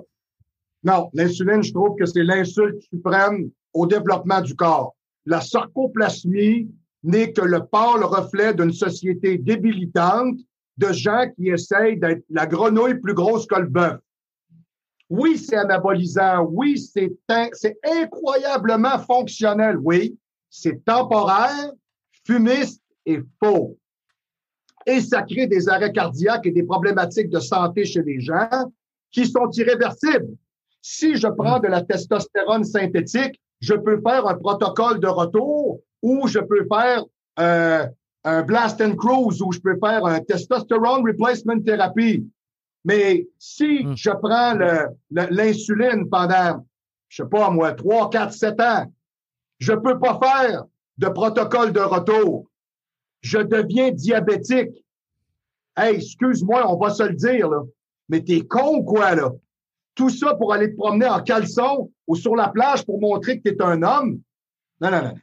Non, l'insuline, je trouve que c'est l'insulte suprême au développement du corps. La sarcoplasmie n'est que le pâle reflet d'une société débilitante de gens qui essayent d'être la grenouille plus grosse que le bœuf. Oui, c'est anabolisant. Oui, c'est incroyablement fonctionnel. Oui, c'est temporaire, fumiste et faux. Et ça crée des arrêts cardiaques et des problématiques de santé chez les gens qui sont irréversibles. Si je prends de la testostérone synthétique, je peux faire un protocole de retour ou je peux faire un blast and cruise ou je peux faire un testosterone replacement therapy. Mais si je prends l'insuline pendant, je sais pas moi, 3, 4, 7 ans, je peux pas faire de protocole de retour. Je deviens diabétique. Hey, excuse-moi, on va se le dire, là. Mais t'es con ou quoi, là? Tout ça pour aller te promener en caleçon ou sur la plage pour montrer que t'es un homme? Non, non, non.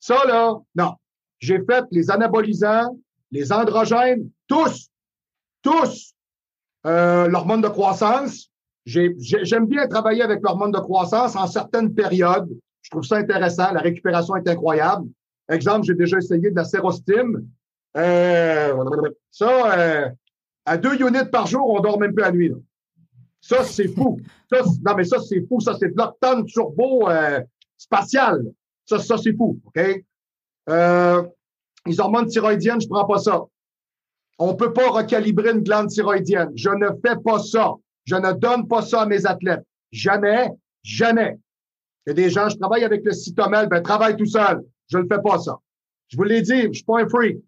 Ça, là, non. J'ai fait les anabolisants, les androgènes, tous. L'hormone de croissance. J'aime bien travailler avec l'hormone de croissance en certaines périodes. Je trouve ça intéressant. La récupération est incroyable. Exemple, j'ai déjà essayé de la sérostime. À 2 units par jour, on dort même plus la nuit, là. Ça, c'est fou. Ça, c'est fou. Ça, c'est de l'octane turbo spatial. Ça, c'est fou. OK? Les hormones thyroïdiennes, je prends pas ça. On peut pas recalibrer une glande thyroïdienne. Je ne fais pas ça. Je ne donne pas ça à mes athlètes. Jamais, jamais. Il y a des gens, je travaille avec le cytomel, travaille tout seul. Je ne fais pas ça. Je vous l'ai dit, je suis pas un freak.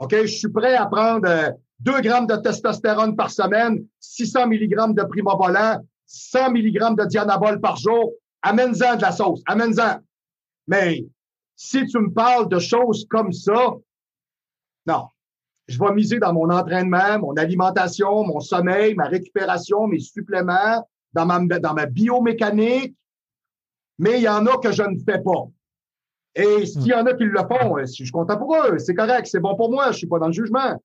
OK? Je suis prêt à prendre 2 grammes de testostérone par semaine, 600 mg de primobolan, 100 mg de Dianabol par jour. Amène-en de la sauce. Amène-en. Mais si tu me parles de choses comme ça, non. Je vais miser dans mon entraînement, mon alimentation, mon sommeil, ma récupération, mes suppléments, dans ma biomécanique. Mais il y en a que je ne fais pas. Et s'il y en a qui le font, je suis content pour eux. C'est correct, c'est bon pour moi, je suis pas dans le jugement.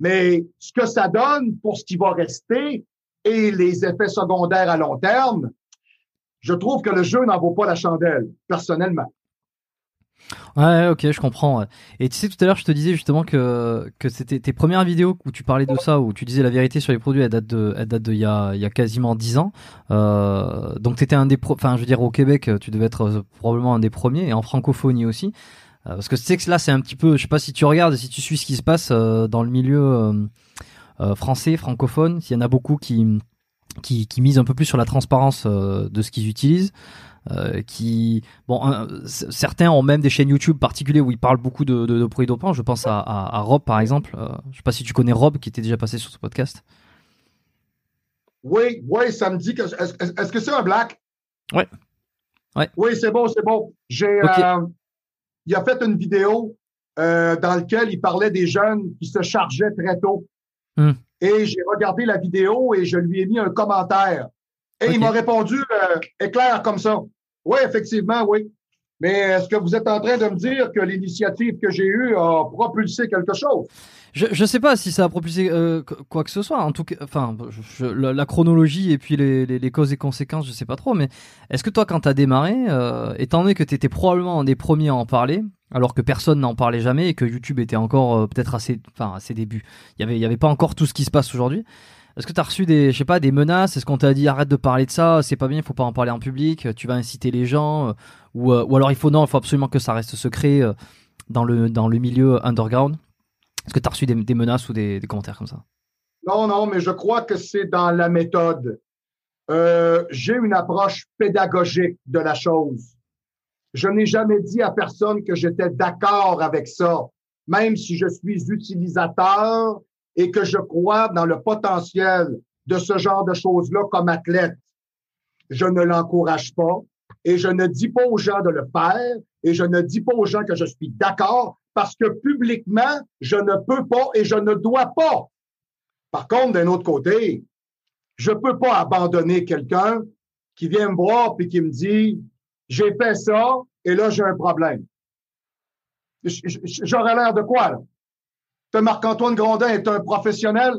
Mais ce que ça donne pour ce qui va rester et les effets secondaires à long terme, je trouve que le jeu n'en vaut pas la chandelle, personnellement. Ouais, ok, je comprends. Et tu sais, tout à l'heure, je te disais justement que c'était tes premières vidéos où tu parlais de ça, où tu disais la vérité sur les produits, elle date de il y a quasiment 10 ans. Donc, t'étais enfin, je veux dire, au Québec, tu devais être probablement un des premiers, et en francophonie aussi. Parce que tu sais que là, c'est un petit peu, je sais pas si tu regardes, si tu suis ce qui se passe dans le milieu français, francophone, il y en a beaucoup qui misent un peu plus sur la transparence de ce qu'ils utilisent. Certains ont même des chaînes YouTube particulières où ils parlent beaucoup de produits dopants. Je pense à Rob par exemple. Je sais pas si tu connais Rob qui était déjà passé sur ce podcast. Oui, ça me dit que est-ce que c'est un black? Ouais. Oui, c'est bon. Okay. Il a fait une vidéo dans laquelle il parlait des jeunes qui se chargeaient très tôt. Et j'ai regardé la vidéo et je lui ai mis un commentaire. Et il m'a répondu éclair comme ça. Oui, effectivement, oui. Mais est-ce que vous êtes en train de me dire que l'initiative que j'ai eue a propulsé quelque chose? Je ne sais pas si ça a propulsé quoi que ce soit. En tout cas, enfin, la chronologie et puis les causes et conséquences, je ne sais pas trop. Mais est-ce que toi, quand tu as démarré, étant donné que tu étais probablement un des premiers à en parler, alors que personne n'en parlait jamais et que YouTube était encore peut-être à ses débuts, il y avait pas encore tout ce qui se passe aujourd'hui. Est-ce que tu as reçu des menaces? Est-ce qu'on t'a dit arrête de parler de ça, c'est pas bien, il faut pas en parler en public, tu vas inciter les gens, ou alors il faut absolument que ça reste secret dans le milieu underground? Est-ce que tu as reçu des menaces ou des commentaires comme ça? Non, mais je crois que c'est dans la méthode. J'ai une approche pédagogique de la chose. Je n'ai jamais dit à personne que j'étais d'accord avec ça, même si je suis utilisateur et que je crois dans le potentiel de ce genre de choses-là comme athlète. Je ne l'encourage pas et je ne dis pas aux gens de le faire et je ne dis pas aux gens que je suis d'accord parce que publiquement, je ne peux pas et je ne dois pas. Par contre, d'un autre côté, je peux pas abandonner quelqu'un qui vient me voir puis qui me dit « j'ai fait ça et là, j'ai un problème ». J'aurais l'air de quoi, là? Marc-Antoine Grondin est un professionnel,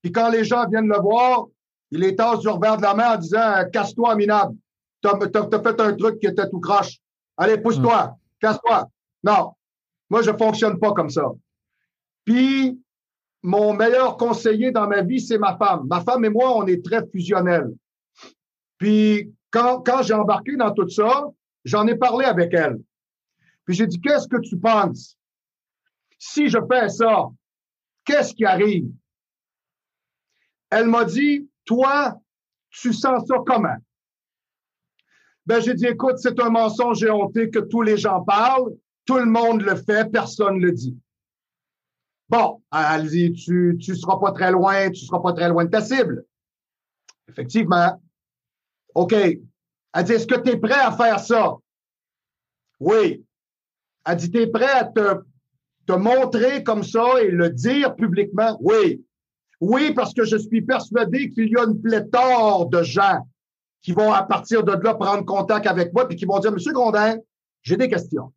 puis quand les gens viennent le voir, il les tasse du revers de la main en disant « casse-toi, minable, t'as fait un truc qui était tout croche, allez, pousse-toi, casse-toi ». Non, moi, je fonctionne pas comme ça. Puis, mon meilleur conseiller dans ma vie, c'est ma femme. Ma femme et moi, on est très fusionnels. Puis, quand j'ai embarqué dans tout ça, j'en ai parlé avec elle. Puis, j'ai dit « qu'est-ce que tu penses? Si je fais ça, qu'est-ce qui arrive? » Elle m'a dit, toi, tu sens ça comment? Ben, j'ai dit, écoute, c'est un mensonge éhonté que tous les gens parlent, tout le monde le fait, personne le dit. Bon, elle dit, tu seras pas très loin de ta cible. Effectivement. OK. Elle dit, est-ce que tu es prêt à faire ça? Oui. Elle dit, tu es prêt à te montrer comme ça et le dire publiquement? Oui. Oui, parce que je suis persuadé qu'il y a une pléthore de gens qui vont, à partir de là, prendre contact avec moi puis qui vont dire, Monsieur Grondin, j'ai des questions.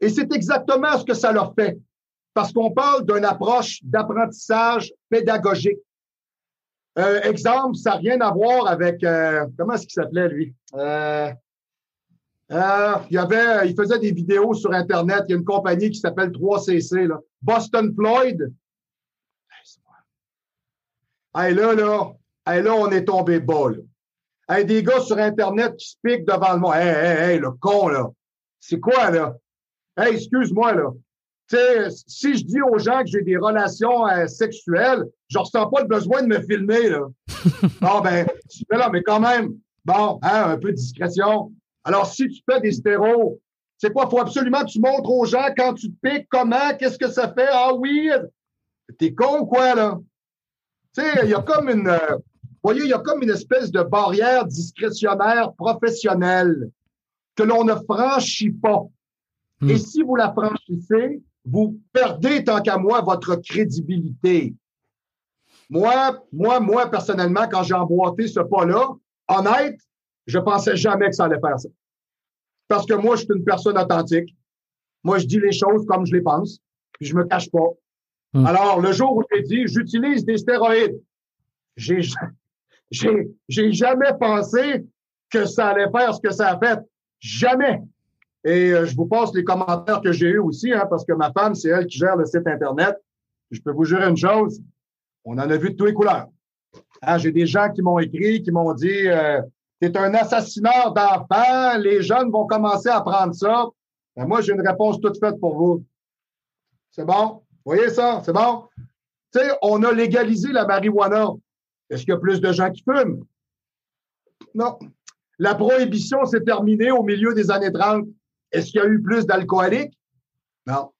Et c'est exactement ce que ça leur fait. Parce qu'on parle d'une approche d'apprentissage pédagogique. Exemple, ça n'a rien à voir avec, comment est-ce qu'il s'appelait, lui? Il faisait des vidéos sur Internet. Il y a une compagnie qui s'appelle 3CC, là. Boston Floyd. Hey, là, on est tombé bas, là. Hey, des gars sur Internet qui se piquent devant le monde. Hey, le con, là. C'est quoi, là? Hey, excuse-moi, là. Tu sais, si je dis aux gens que j'ai des relations sexuelles, je ressens pas le besoin de me filmer, là. Bon, ben, là, mais quand même, bon, hein, un peu de discrétion. Alors, si tu fais des stéros, c'est quoi? Il faut absolument que tu montres aux gens quand tu te piques, comment, qu'est-ce que ça fait? Ah oui! T'es con ou quoi, là? Tu sais, il y a comme une... voyez, il y a comme une espèce de barrière discrétionnaire professionnelle que l'on ne franchit pas. Et si vous la franchissez, vous perdez, tant qu'à moi, votre crédibilité. Moi, personnellement, quand j'ai emboîté ce pas-là, honnête, je pensais jamais que ça allait faire ça. Parce que moi, je suis une personne authentique. Moi, je dis les choses comme je les pense, puis je me cache pas. Alors, le jour où j'ai dit, j'utilise des stéroïdes, j'ai jamais pensé que ça allait faire ce que ça a fait. Jamais. Et je vous passe les commentaires que j'ai eus aussi, hein, parce que ma femme, c'est elle qui gère le site Internet. Je peux vous jurer une chose, on en a vu de toutes les couleurs. Ah, j'ai des gens qui m'ont écrit, qui m'ont dit... c'est un assassinat d'enfants, les jeunes vont commencer à prendre ça. Ben moi, j'ai une réponse toute faite pour vous. C'est bon? Vous voyez ça? C'est bon? Tu sais, on a légalisé la marijuana. Est-ce qu'il y a plus de gens qui fument? Non. La prohibition s'est terminée au milieu des années 30. Est-ce qu'il y a eu plus d'alcooliques? Non.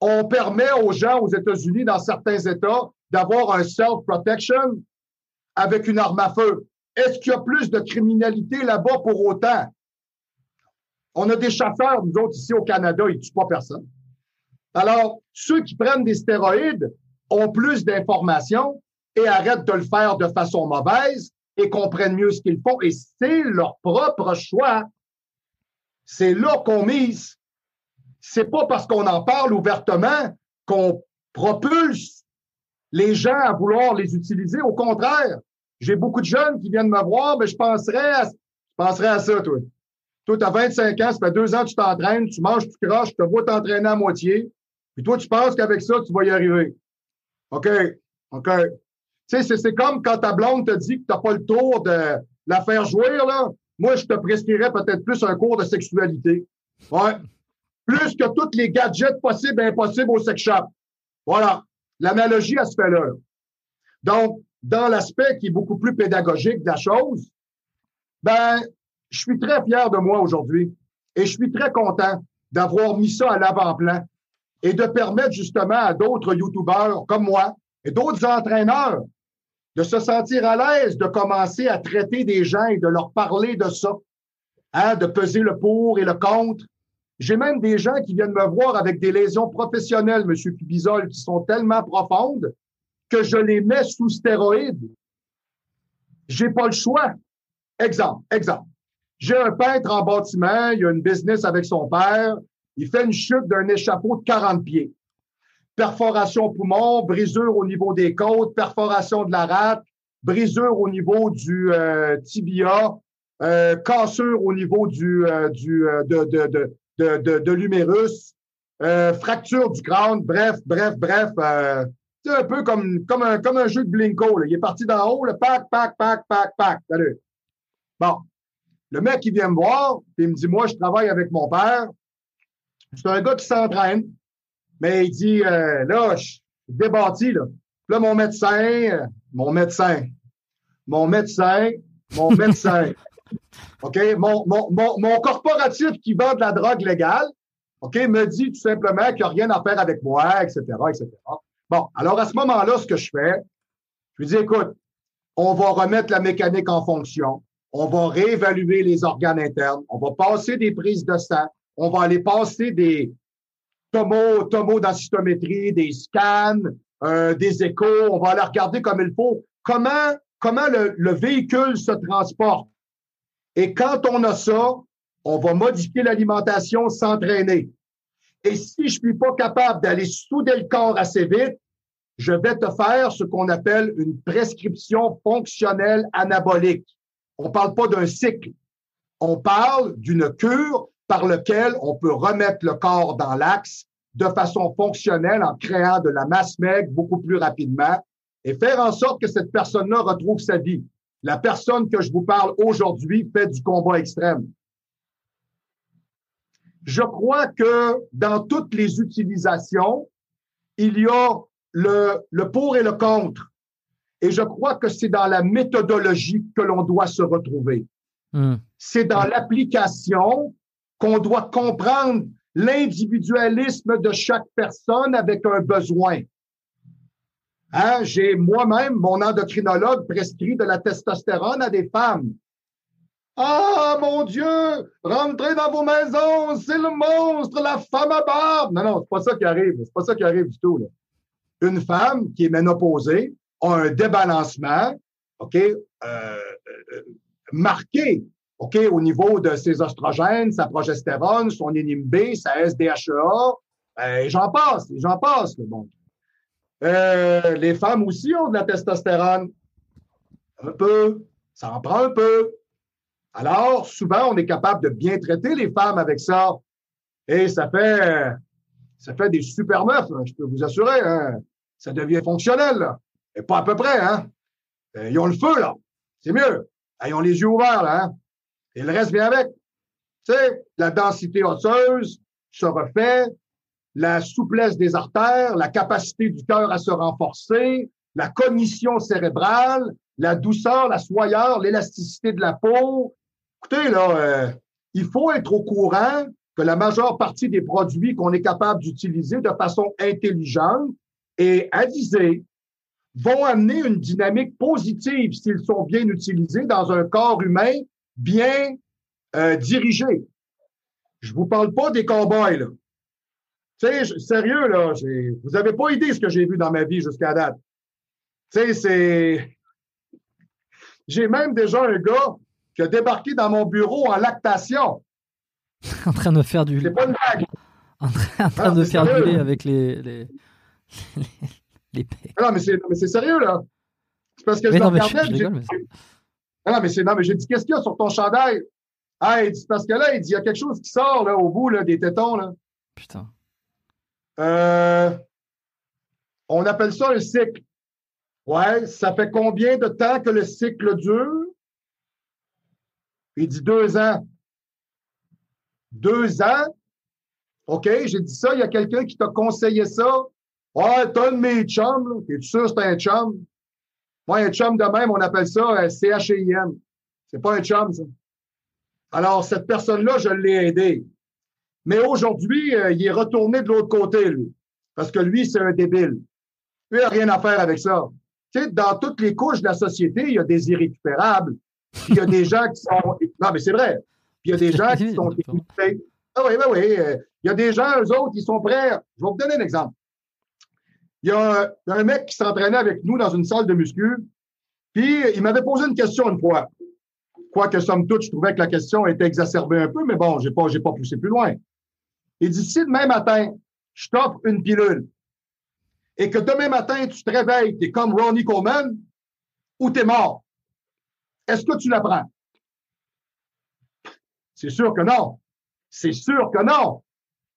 On permet aux gens aux États-Unis, dans certains États, d'avoir un self-protection avec une arme à feu. Est-ce qu'il y a plus de criminalité là-bas pour autant? On a des chasseurs, nous autres, ici au Canada, ils ne tuent pas personne. Alors, ceux qui prennent des stéroïdes, ont plus d'informations et arrêtent de le faire de façon mauvaise et comprennent mieux ce qu'ils font. Et c'est leur propre choix. C'est là qu'on mise. C'est pas parce qu'on en parle ouvertement qu'on propulse les gens à vouloir les utiliser. Au contraire, j'ai beaucoup de jeunes qui viennent me voir, mais je penserais à ça, toi. Toi, tu as 25 ans, ça fait 2 ans que tu t'entraînes, tu manges, tu croches, je te vois t'entraîner à moitié, puis toi, tu penses qu'avec ça, tu vas y arriver. OK. Tu sais, c'est comme quand ta blonde te dit que tu n'as pas le tour de la faire jouir, là. Moi, je te prescrirais peut-être plus un cours de sexualité. Ouais. Plus que tous les gadgets possibles et impossibles au sex shop. Voilà. L'analogie, elle se fait là. Donc, dans l'aspect qui est beaucoup plus pédagogique de la chose, ben, je suis très fier de moi aujourd'hui et je suis très content d'avoir mis ça à l'avant-plan et de permettre justement à d'autres YouTubeurs comme moi et d'autres entraîneurs de se sentir à l'aise, de commencer à traiter des gens et de leur parler de ça, hein, de peser le pour et le contre. J'ai même des gens qui viennent me voir avec des lésions professionnelles, M. Pibizol, qui sont tellement profondes que je les mets sous stéroïdes. J'ai pas le choix. Exemple. J'ai un peintre en bâtiment, il a une business avec son père, il fait une chute d'un échafaud de 40 pieds. Perforation poumon, brisure au niveau des côtes, perforation de la rate, brisure au niveau du tibia, cassure au niveau de l'humérus, fracture du crâne, bref. C'est un peu comme un jeu de blingo. Là. Il est parti d'en haut, le pac. Salut. Bon. Le mec, il vient me voir, puis il me dit, moi, je travaille avec mon père. C'est un gars qui s'entraîne, mais il dit, là, je suis débattu, là. Puis là, mon médecin, OK, mon corporatif qui vend de la drogue légale, OK, me dit tout simplement qu'il n'y a rien à faire avec moi, etc. Bon, alors à ce moment-là, ce que je fais, je lui dis, écoute, on va remettre la mécanique en fonction. On va réévaluer les organes internes. On va passer des prises de sang. On va aller passer des tomodensistométrie, des scans, des échos. On va aller regarder comme il faut. Comment le véhicule se transporte. Et quand on a ça, on va modifier l'alimentation, s'entraîner. Et si je suis pas capable d'aller souder le corps assez vite, je vais te faire ce qu'on appelle une prescription fonctionnelle anabolique. On parle pas d'un cycle. On parle d'une cure par laquelle on peut remettre le corps dans l'axe de façon fonctionnelle en créant de la masse maigre beaucoup plus rapidement et faire en sorte que cette personne-là retrouve sa vie. La personne que je vous parle aujourd'hui fait du combat extrême. Je crois que dans toutes les utilisations, il y a le pour et le contre. Et je crois que c'est dans la méthodologie que l'on doit se retrouver. Mmh. C'est dans l'application qu'on doit comprendre l'individualisme de chaque personne avec un besoin. Hein? J'ai moi-même, mon endocrinologue prescrit de la testostérone à des femmes. Ah, mon Dieu, rentrez dans vos maisons, c'est le monstre, la femme à barbe. Non, c'est pas ça qui arrive. C'est pas ça qui arrive du tout, là. Une femme qui est ménopausée a un débalancement, marqué, au niveau de ses oestrogènes, sa progestérone, son INHIM-B, sa SDHEA, et j'en passe, le monde. Les femmes aussi ont de la testostérone. Un peu, ça en prend un peu. Alors, souvent, on est capable de bien traiter les femmes avec ça. Et ça fait des super meufs, hein, je peux vous assurer. Hein. Ça devient fonctionnel, là. Et pas à peu près, hein? Ils ont le feu, là. C'est mieux. Ils ont les yeux ouverts, là, hein? Et le reste vient avec. Tu sais, la densité osseuse se refait, la souplesse des artères, la capacité du cœur à se renforcer, la cognition cérébrale, la douceur, la soyeur, l'élasticité de la peau. Écoutez, là, il faut être au courant que la majeure partie des produits qu'on est capable d'utiliser de façon intelligente et avisée vont amener une dynamique positive s'ils sont bien utilisés dans un corps humain bien dirigé. Je vous parle pas des cow-boys, là. Tu sais, sérieux, là, vous n'avez pas idée ce que j'ai vu dans ma vie jusqu'à date. Tu sais, c'est... J'ai même déjà un gars qui a débarqué dans mon bureau en lactation. En train de faire du... C'est pas une blague. En train de faire sérieux. Du lait avec les pecs. Non, mais c'est sérieux, là. C'est parce que j'ai dit, qu'est-ce qu'il y a sur ton chandail? Ah, il dit, parce que là, il dit, il y a quelque chose qui sort là, au bout là, des tétons. Là. Putain. On appelle ça un cycle. Ouais, ça fait combien de temps que le cycle dure? Il dit 2 ans. 2 ans? OK, j'ai dit ça, il y a quelqu'un qui t'a conseillé ça. Ah, t'as un de mes chums, là. T'es sûr c'est un chum? Moi, un chum de même, on appelle ça CHIM. C'est pas un chum, ça. Alors, cette personne-là, je l'ai aidé. Mais aujourd'hui, il est retourné de l'autre côté, lui. Parce que lui, c'est un débile. Lui, il n'a rien à faire avec ça. Tu sais, dans toutes les couches de la société, il y a des irrécupérables. Puis il y a des gens qui sont... Non, mais c'est vrai. Puis il y a des gens qui sont... Ah oui, oui, oui. Il y a des gens, eux autres, qui sont prêts. Je vais vous donner un exemple. Il y a un mec qui s'entraînait avec nous dans une salle de muscu. Puis, il m'avait posé une question une fois. Quoique, somme toute, je trouvais que la question était exacerbée un peu, mais bon, j'ai pas poussé plus loin. Il dit, si demain matin, je t'offre une pilule et que demain matin, tu te réveilles, t'es comme Ronnie Coleman ou t'es mort, est-ce que tu la prends? C'est sûr que non. C'est sûr que non.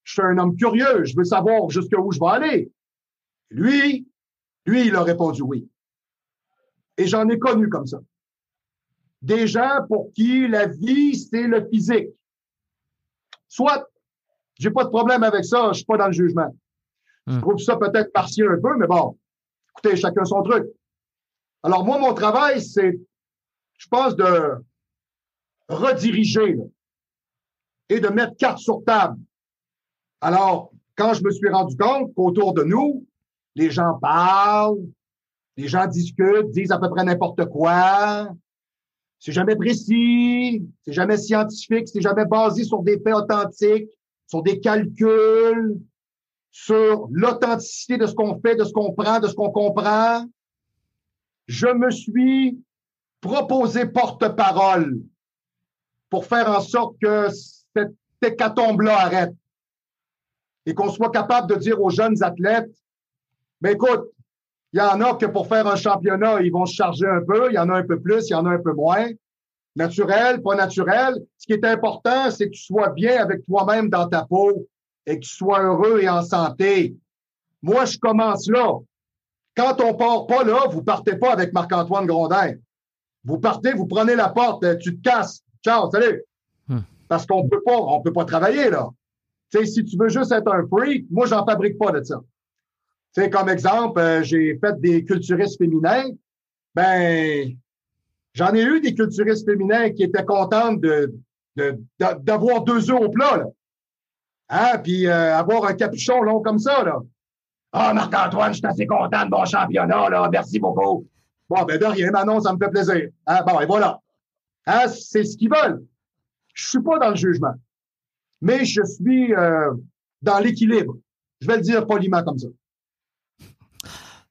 Je suis un homme curieux. Je veux savoir jusqu'où je vais aller. Lui, il a répondu oui. Et j'en ai connu comme ça. Des gens pour qui la vie, c'est le physique. Soit, j'ai pas de problème avec ça, je suis pas dans le jugement. Je trouve ça peut-être partiel un peu, mais bon, écoutez, chacun son truc. Alors moi, mon travail, c'est, je pense, de rediriger là, et de mettre carte sur table. Alors, quand je me suis rendu compte qu'autour de nous, les gens parlent, les gens discutent, disent à peu près n'importe quoi. C'est jamais précis, c'est jamais scientifique, c'est jamais basé sur des faits authentiques, sur des calculs, sur l'authenticité de ce qu'on fait, de ce qu'on prend, de ce qu'on comprend. Je me suis proposé porte-parole pour faire en sorte que cette hécatombe-là arrête et qu'on soit capable de dire aux jeunes athlètes, mais écoute, il y en a que pour faire un championnat, ils vont se charger un peu. Il y en a un peu plus, il y en a un peu moins. Naturel, pas naturel. Ce qui est important, c'est que tu sois bien avec toi-même dans ta peau et que tu sois heureux et en santé. Moi, je commence là. Quand on part pas là, vous partez pas avec Marc-Antoine Grondin. Vous partez, vous prenez la porte, tu te casses. Ciao, salut. Parce qu'on peut pas, travailler là. Tu sais, si tu veux juste être un freak, moi, j'en fabrique pas de ça. Tu sais, comme exemple, j'ai fait des culturistes féminins. Ben, j'en ai eu des culturistes féminins qui étaient contentes d'avoir 2 œufs au plat, là. Hein? Puis avoir un capuchon long comme ça, là. « Ah, Marc-Antoine, je suis assez content de mon championnat, là. Merci beaucoup. » Bon, ben de rien, Manon, ça me fait plaisir. Hein? Bon, et voilà. Hein? C'est ce qu'ils veulent. Je suis pas dans le jugement. Mais je suis dans l'équilibre. Je vais le dire poliment comme ça.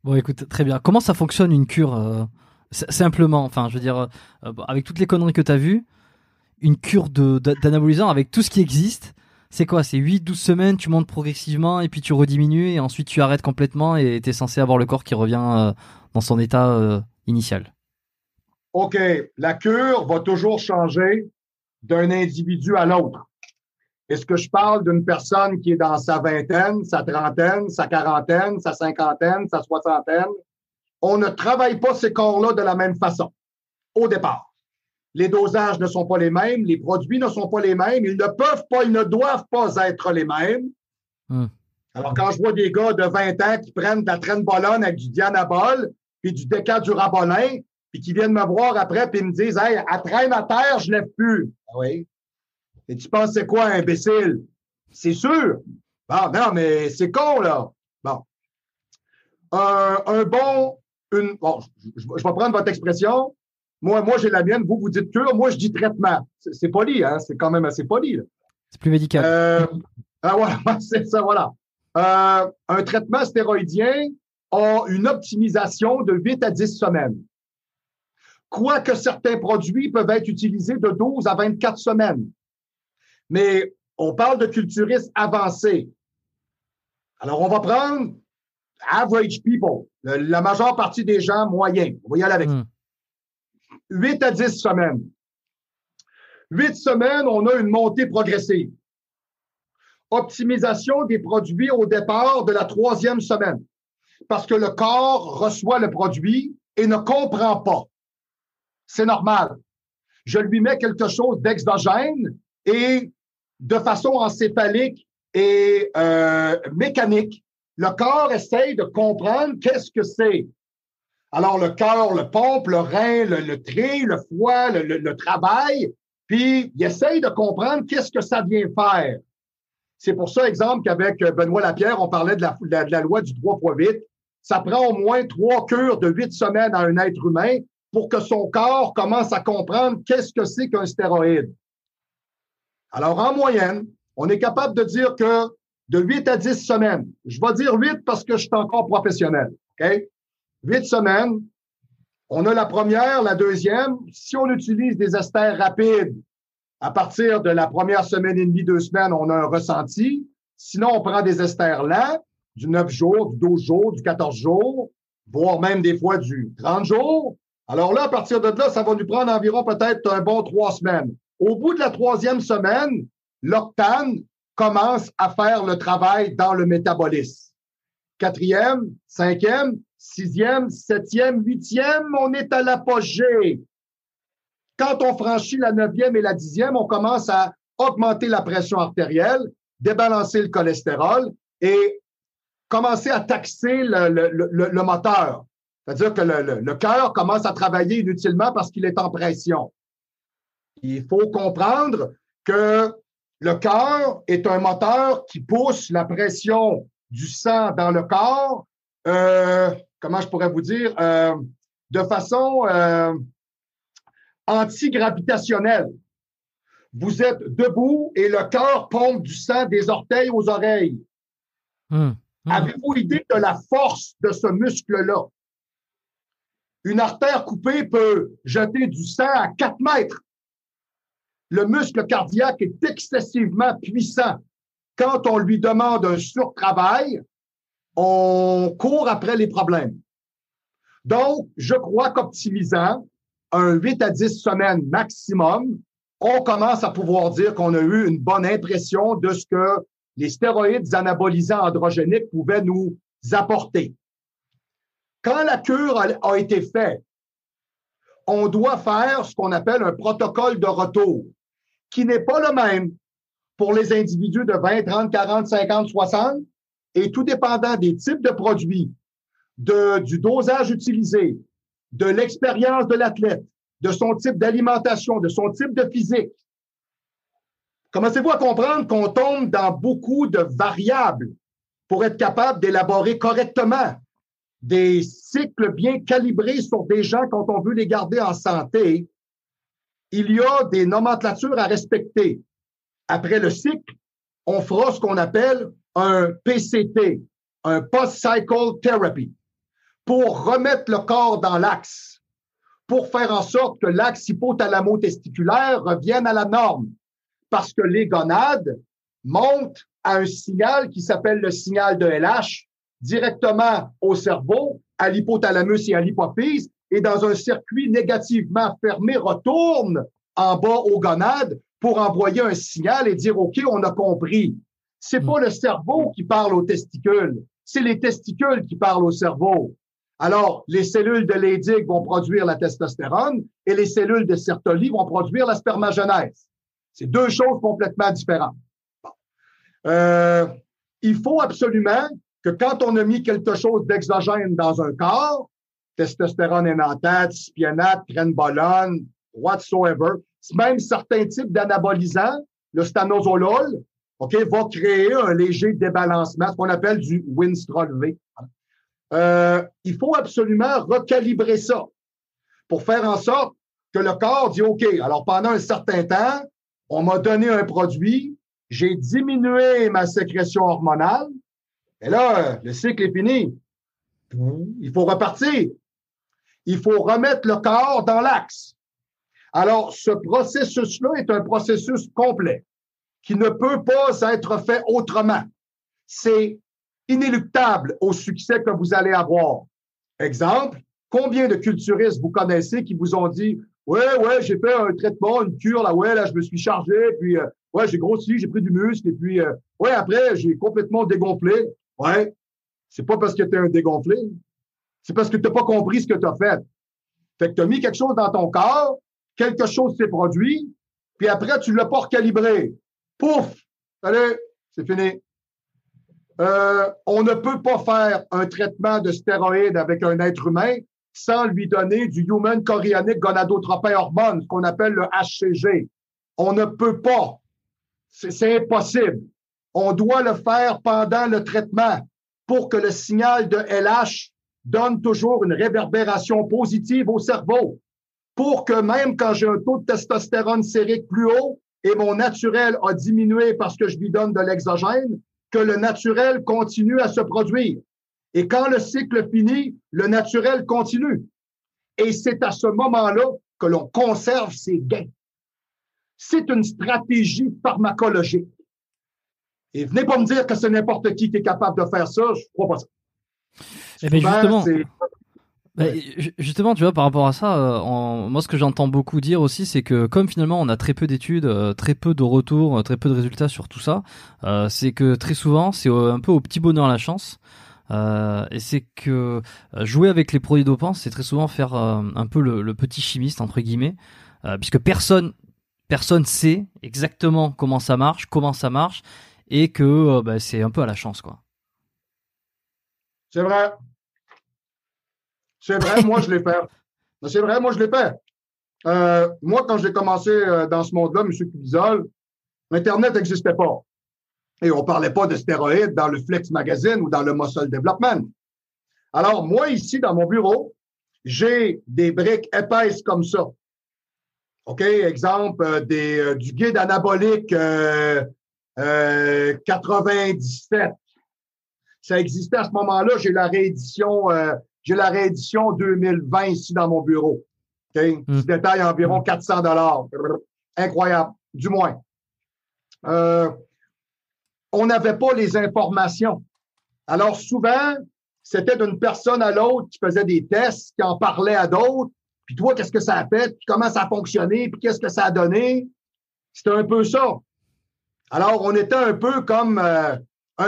Bon, écoute, très bien. Comment ça fonctionne une cure simplement, enfin, je veux dire, avec toutes les conneries que tu as vues, une cure d'anabolisant avec tout ce qui existe, c'est quoi? C'est 8-12 semaines, tu montes progressivement et puis tu rediminues et ensuite tu arrêtes complètement et tu es censé avoir le corps qui revient dans son état initial. OK. La cure va toujours changer d'un individu à l'autre. Est-ce que je parle d'une personne qui est dans sa vingtaine, sa trentaine, sa quarantaine, sa cinquantaine, sa soixantaine? On ne travaille pas ces corps-là de la même façon, au départ. Les dosages ne sont pas les mêmes, les produits ne sont pas les mêmes, ils ne peuvent pas, ils ne doivent pas être les mêmes. Alors, quand je vois des gars de 20 ans qui prennent de la Trenbolone avec du Dianabol, puis du Décadurabolin, puis qui viennent me voir après, puis ils me disent « Hey, à traîne à terre, je ne lève plus. » Oui. Et tu penses, c'est quoi, imbécile? C'est sûr. Bon, non, mais c'est con, là. Bon. Je vais prendre votre expression. Moi, j'ai la mienne. Vous dites cure. Moi, je dis traitement. C'est poli, hein? C'est quand même assez poli, là. C'est plus médical. Ah, voilà. C'est ça, voilà. un traitement stéroïdien a une optimisation de 8 à 10 semaines. Quoique certains produits peuvent être utilisés de 12 à 24 semaines. Mais on parle de culturistes avancés. Alors, on va prendre average people, la majeure partie des gens moyens. On va y aller avec. 8 à 10 semaines. 8 semaines, on a une montée progressive. Optimisation des produits au départ de la 3e semaine, parce que le corps reçoit le produit et ne comprend pas. C'est normal. Je lui mets quelque chose d'exogène et de façon encéphalique et mécanique, le corps essaye de comprendre qu'est-ce que c'est. Alors, le cœur, le pompe, le rein, le tri, le foie, le travail, puis il essaye de comprendre qu'est-ce que ça vient faire. C'est pour ça, exemple, qu'avec Benoît Lapierre, on parlait de la loi du 3-8. Ça prend au moins 3 cures de 8 semaines à un être humain pour que son corps commence à comprendre qu'est-ce que c'est qu'un stéroïde. Alors, en moyenne, on est capable de dire que de 8 à 10 semaines, je vais dire 8 parce que je suis encore professionnel, OK? 8 semaines, on a la première, la deuxième. Si on utilise des esters rapides, à partir de la première semaine et demie, 2 semaines, on a un ressenti. Sinon, on prend des esters lents, du 9 jours, du 12 jours, du 14 jours, voire même des fois du 30 jours. Alors là, à partir de là, ça va nous prendre environ peut-être un bon 3 semaines. Au bout de la 3e semaine, l'octane commence à faire le travail dans le métabolisme. 4e, 5e, 6e, 7e, 8e, on est à l'apogée. Quand on franchit la 9e et la 10e, on commence à augmenter la pression artérielle, débalancer le cholestérol et commencer à taxer le moteur. C'est-à-dire que le cœur commence à travailler inutilement parce qu'il est en pression. Il faut comprendre que le cœur est un moteur qui pousse la pression du sang dans le corps, comment je pourrais vous dire, de façon... antigravitationnel. Vous êtes debout et le cœur pompe du sang des orteils aux oreilles. Avez-vous idée de la force de ce muscle-là? Une artère coupée peut jeter du sang à 4 mètres. Le muscle cardiaque est excessivement puissant. Quand on lui demande un surtravail, on court après les problèmes. Donc, je crois qu'optimisant, un 8 à 10 semaines maximum, on commence à pouvoir dire qu'on a eu une bonne impression de ce que les stéroïdes anabolisants androgéniques pouvaient nous apporter. Quand la cure a été faite, on doit faire ce qu'on appelle un protocole de retour, qui n'est pas le même pour les individus de 20, 30, 40, 50, 60, et tout dépendant des types de produits, du dosage utilisé, de l'expérience de l'athlète, de son type d'alimentation, de son type de physique. Commencez-vous à comprendre qu'on tombe dans beaucoup de variables pour être capable d'élaborer correctement des cycles bien calibrés sur des gens quand on veut les garder en santé. Il y a des nomenclatures à respecter. Après le cycle, on fera ce qu'on appelle un PCT, un Post-Cycle Therapy, pour remettre le corps dans l'axe, pour faire en sorte que l'axe hypothalamo-testiculaire revienne à la norme, parce que les gonades montent à un signal qui s'appelle le signal de LH, directement au cerveau, à l'hypothalamus et à l'hypophyse, et dans un circuit négativement fermé, retourne en bas aux gonades pour envoyer un signal et dire « OK, on a compris ». C'est pas le cerveau qui parle aux testicules, c'est les testicules qui parlent au cerveau. Alors, les cellules de Leydig vont produire la testostérone et les cellules de Sertoli vont produire la spermagénèse. C'est 2 choses complètement différentes. Bon. Il faut absolument que quand on a mis quelque chose d'exogène dans un corps, testostérone énanthate, cypionate, Primobolan, whatsoever, même certains types d'anabolisants, le stanozolol, va créer un léger débalancement, ce qu'on appelle du Winstrol V. Il faut absolument recalibrer ça pour faire en sorte que le corps dit « OK, alors pendant un certain temps, on m'a donné un produit, j'ai diminué ma sécrétion hormonale, Mais là, le cycle est fini. Il faut repartir. Il faut remettre le corps dans l'axe. Alors, ce processus-là est un processus complet qui ne peut pas être fait autrement. C'est inéluctable au succès que vous allez avoir. Exemple, combien de culturistes vous connaissez qui vous ont dit « Ouais, j'ai fait un traitement, une cure, là, je me suis chargé, puis ouais, j'ai grossi, j'ai pris du muscle, et puis ouais, après, j'ai complètement dégonflé. » Ouais, c'est pas parce que tu es un dégonflé, c'est parce que tu n'as pas compris ce que tu as fait. Fait que tu as mis quelque chose dans ton corps, quelque chose s'est produit, puis après, tu ne l'as pas recalibré. Pouf! Allez, c'est fini. On ne peut pas faire un traitement de stéroïdes avec un être humain sans lui donner du Human Chorionic Gonadotropin Hormone, ce qu'on appelle le HCG. On ne peut pas. C'est impossible. On doit le faire pendant le traitement pour que le signal de LH donne toujours une réverbération positive au cerveau, pour que même quand j'ai un taux de testostérone sérique plus haut et mon naturel a diminué parce que je lui donne de l'exogène, que le naturel continue à se produire. Et quand le cycle finit, le naturel continue. Et c'est à ce moment-là que l'on conserve ses gains. C'est une stratégie pharmacologique. Et venez pas me dire que c'est n'importe qui est capable de faire ça, je crois pas ça. Eh bien, justement, justement, tu vois, par rapport à ça, moi, ce que j'entends beaucoup dire aussi, c'est que comme finalement on a très peu d'études, très peu de retours, très peu de résultats sur tout ça, c'est que très souvent, c'est un peu au petit bonheur la chance. Et c'est que jouer avec les produits dopants, c'est très souvent faire un peu le petit chimiste, entre guillemets, puisque personne sait exactement comment ça marche, et que c'est un peu à la chance, quoi. C'est vrai. C'est vrai, moi, je l'ai fait. Moi, quand j'ai commencé dans ce monde-là, M. Cubizol, Internet n'existait pas. Et on parlait pas de stéroïdes dans le Flex Magazine ou dans le Muscle Development. Alors, moi, ici, dans mon bureau, j'ai des briques épaisses comme ça. OK? Exemple, du guide anabolique 97. Ça existait à ce moment-là. J'ai la réédition... J'ai la réédition 2020 ici dans mon bureau. Okay? Petit détail, environ $400. Incroyable, du moins. On n'avait pas les informations. Alors souvent, c'était d'une personne à l'autre qui faisait des tests, qui en parlait à d'autres. Puis toi, qu'est-ce que ça a fait? Puis comment ça a fonctionné? Puis qu'est-ce que ça a donné? C'était un peu ça. Alors on était un peu comme un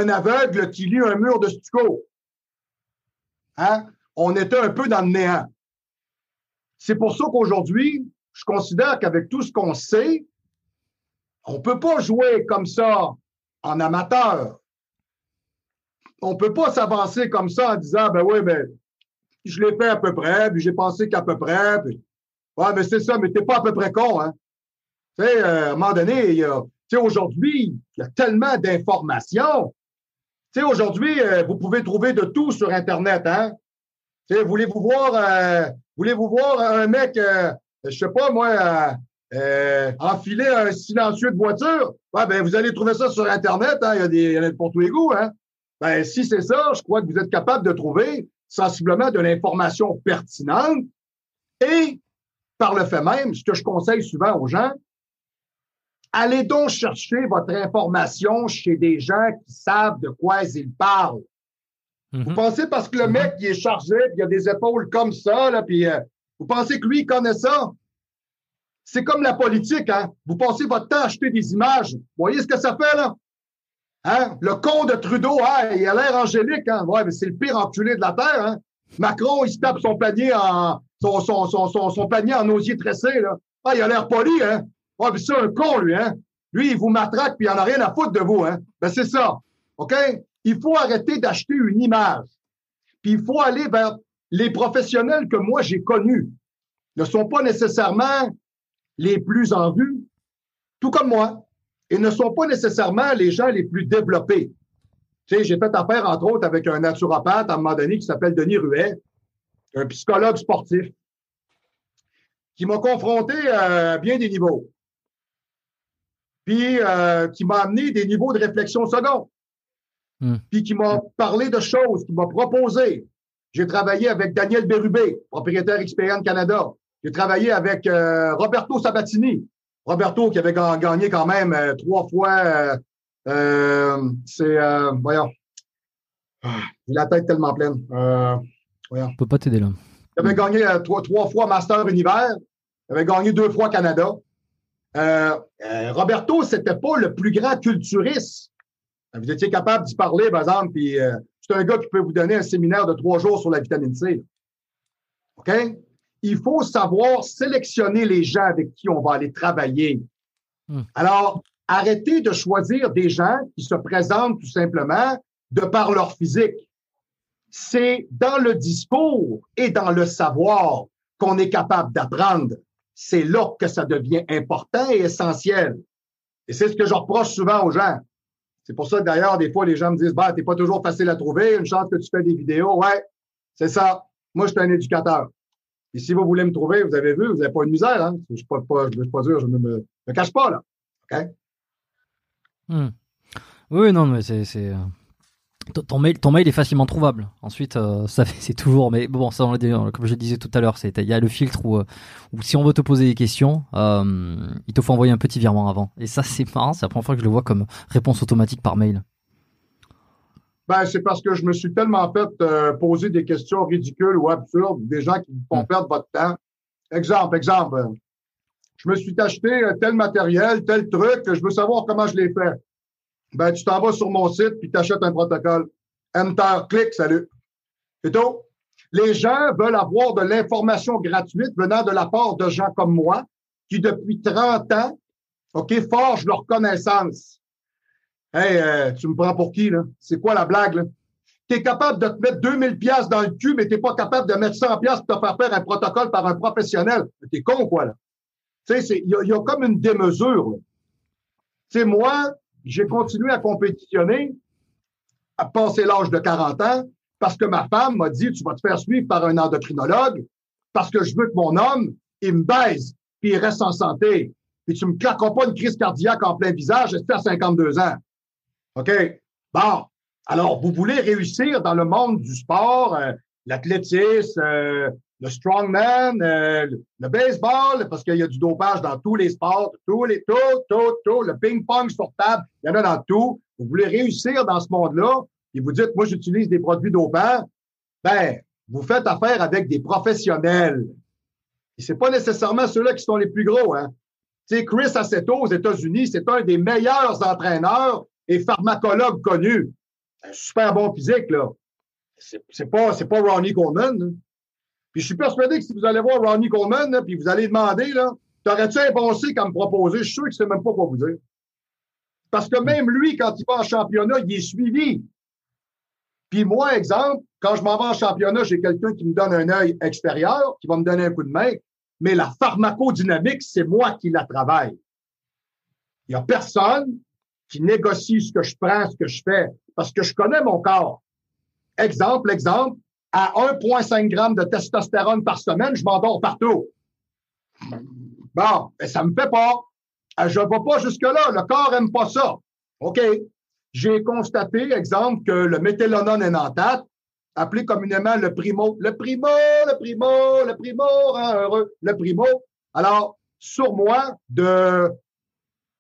aveugle qui lit un mur de stucco. Hein? On était un peu dans le néant. C'est pour ça qu'aujourd'hui, je considère qu'avec tout ce qu'on sait, on ne peut pas jouer comme ça en amateur. On ne peut pas s'avancer comme ça en disant, je l'ai fait à peu près, puis j'ai pensé qu'à peu près, puis ouais, mais c'est ça, mais t'es pas à peu près con, hein. Tu sais, à un moment donné, aujourd'hui, il y a tellement d'informations. Tu sais, aujourd'hui, vous pouvez trouver de tout sur Internet, hein. Tu sais, voulez-vous voir un mec, je sais pas moi, enfiler un silencieux de voiture? Ouais, vous allez trouver ça sur Internet, hein. Il y en a pour tous les goûts, hein. Si c'est ça, je crois que vous êtes capable de trouver sensiblement de l'information pertinente. Et, par le fait même, ce que je conseille souvent aux gens, allez donc chercher votre information chez des gens qui savent de quoi ils parlent. Mm-hmm. Vous pensez parce que le mec, il est chargé, puis il a des épaules comme ça, là, puis vous pensez que lui, il connaît ça? C'est comme la politique, hein? Vous passez votre temps à acheter des images. Vous voyez ce que ça fait, là? Hein? Le con de Trudeau, il a l'air angélique, hein? Ouais, mais c'est le pire enculé de la Terre, hein? Macron, il se tape son panier en osier tressé, là. Ah, il a l'air poli, hein? Ouais, puis c'est un con, lui, hein? Lui, il vous matraque, puis il n'en a rien à foutre de vous, hein? C'est ça, OK? Il faut arrêter d'acheter une image. Puis il faut aller vers les professionnels que moi, j'ai connus. Ne sont pas nécessairement les plus en vue, tout comme moi, et ne sont pas nécessairement les gens les plus développés. Tu sais, j'ai fait affaire, entre autres, avec un naturopathe, à un moment donné, qui s'appelle Denis Ruet, un psychologue sportif, qui m'a confronté à bien des niveaux. Puis qui m'a amené des niveaux de réflexion seconde. puis qui m'a parlé de choses, qui m'a proposé. J'ai travaillé avec Daniel Bérubé, propriétaire XPN Canada. J'ai travaillé avec Roberto Sabatini. Roberto qui avait gagné quand même 3 fois. Voyons. J'ai la tête tellement pleine. Voyons. Je peux pas t'aider là. Il avait gagné 3 fois Master Univers. Il avait gagné 2 fois Canada. Roberto, c'était pas le plus grand culturiste. Vous étiez capable d'y parler, par exemple, puis c'est un gars qui peut vous donner un séminaire de 3 jours sur la vitamine C. OK? Il faut savoir sélectionner les gens avec qui on va aller travailler. Alors, arrêtez de choisir des gens qui se présentent tout simplement de par leur physique. C'est dans le discours et dans le savoir qu'on est capable d'apprendre. C'est là que ça devient important et essentiel. Et c'est ce que je reproche souvent aux gens. C'est pour ça que d'ailleurs, des fois, les gens me disent « Bah, t'es pas toujours facile à trouver, une chance que tu fais des vidéos. » Ouais, c'est ça. Moi, je suis un éducateur. Et si vous voulez me trouver, vous avez vu, vous n'avez pas une misère. Hein? Je ne suis pas dur, je ne me cache pas, là. OK? Oui, non, mais c'est... Ton mail est facilement trouvable. Ensuite, ça c'est toujours... Mais bon, ça, comme je le disais tout à l'heure, il y a le filtre où si on veut te poser des questions, il te faut envoyer un petit virement avant. Et ça, c'est marrant. C'est la première fois que je le vois comme réponse automatique par mail. Ben, c'est parce que je me suis tellement fait poser des questions ridicules ou absurdes, des gens qui vous font perdre votre temps. Exemple. Je me suis acheté tel matériel, tel truc, je veux savoir comment je l'ai fait. Ben, tu t'en vas sur mon site puis t'achètes un protocole. Enter, clic, salut. C'est tout. Les gens veulent avoir de l'information gratuite venant de la part de gens comme moi qui, depuis 30 ans, forgent leur connaissance. Hey, tu me prends pour qui, là? C'est quoi la blague, là? T'es capable de te mettre 2000$ dans le cul, mais t'es pas capable de mettre 100$ pour te faire faire un protocole par un professionnel. T'es con, quoi, là? Tu sais, il y a comme une démesure, là. Tu sais, moi... J'ai continué à compétitionner, à passer l'âge de 40 ans, parce que ma femme m'a dit « Tu vas te faire suivre par un endocrinologue, parce que je veux que mon homme, il me baise, puis il reste en santé. Puis tu me claqueras pas une crise cardiaque en plein visage, j'étais à 52 ans. » OK? Bon. Alors, vous voulez réussir dans le monde du sport, l'athlétisme, le strongman, le baseball, parce qu'il y a du dopage dans tous les sports, tout, le ping-pong sur table, il y en a dans tout. Vous voulez réussir dans ce monde-là, et vous dites, moi, j'utilise des produits dopants, ben, vous faites affaire avec des professionnels. Et c'est pas nécessairement ceux-là qui sont les plus gros, hein. Tu sais, Chris Aceto, aux États-Unis, c'est un des meilleurs entraîneurs et pharmacologues connus. Un super bon physique, là. C'est pas Ronnie Coleman, hein. Puis je suis persuadé que si vous allez voir Ronnie Coleman, là, puis vous allez demander, là, t'aurais-tu un bon C qu'à me proposer? Je suis sûr qu'il ne sait même pas quoi vous dire. Parce que même lui, quand il va en championnat, il est suivi. Puis moi, exemple, quand je m'en vais en championnat, j'ai quelqu'un qui me donne un œil extérieur, qui va me donner un coup de main, mais la pharmacodynamique, c'est moi qui la travaille. Il n'y a personne qui négocie ce que je prends, ce que je fais, parce que je connais mon corps. Exemple. À 1,5 g de testostérone par semaine, je m'endors partout. Bon, mais ça me fait peur. Je ne vais pas jusque-là. Le corps n'aime pas ça. OK. J'ai constaté, exemple, que le méthénolone énanthate, appelé communément le primo. Alors, sur moi, de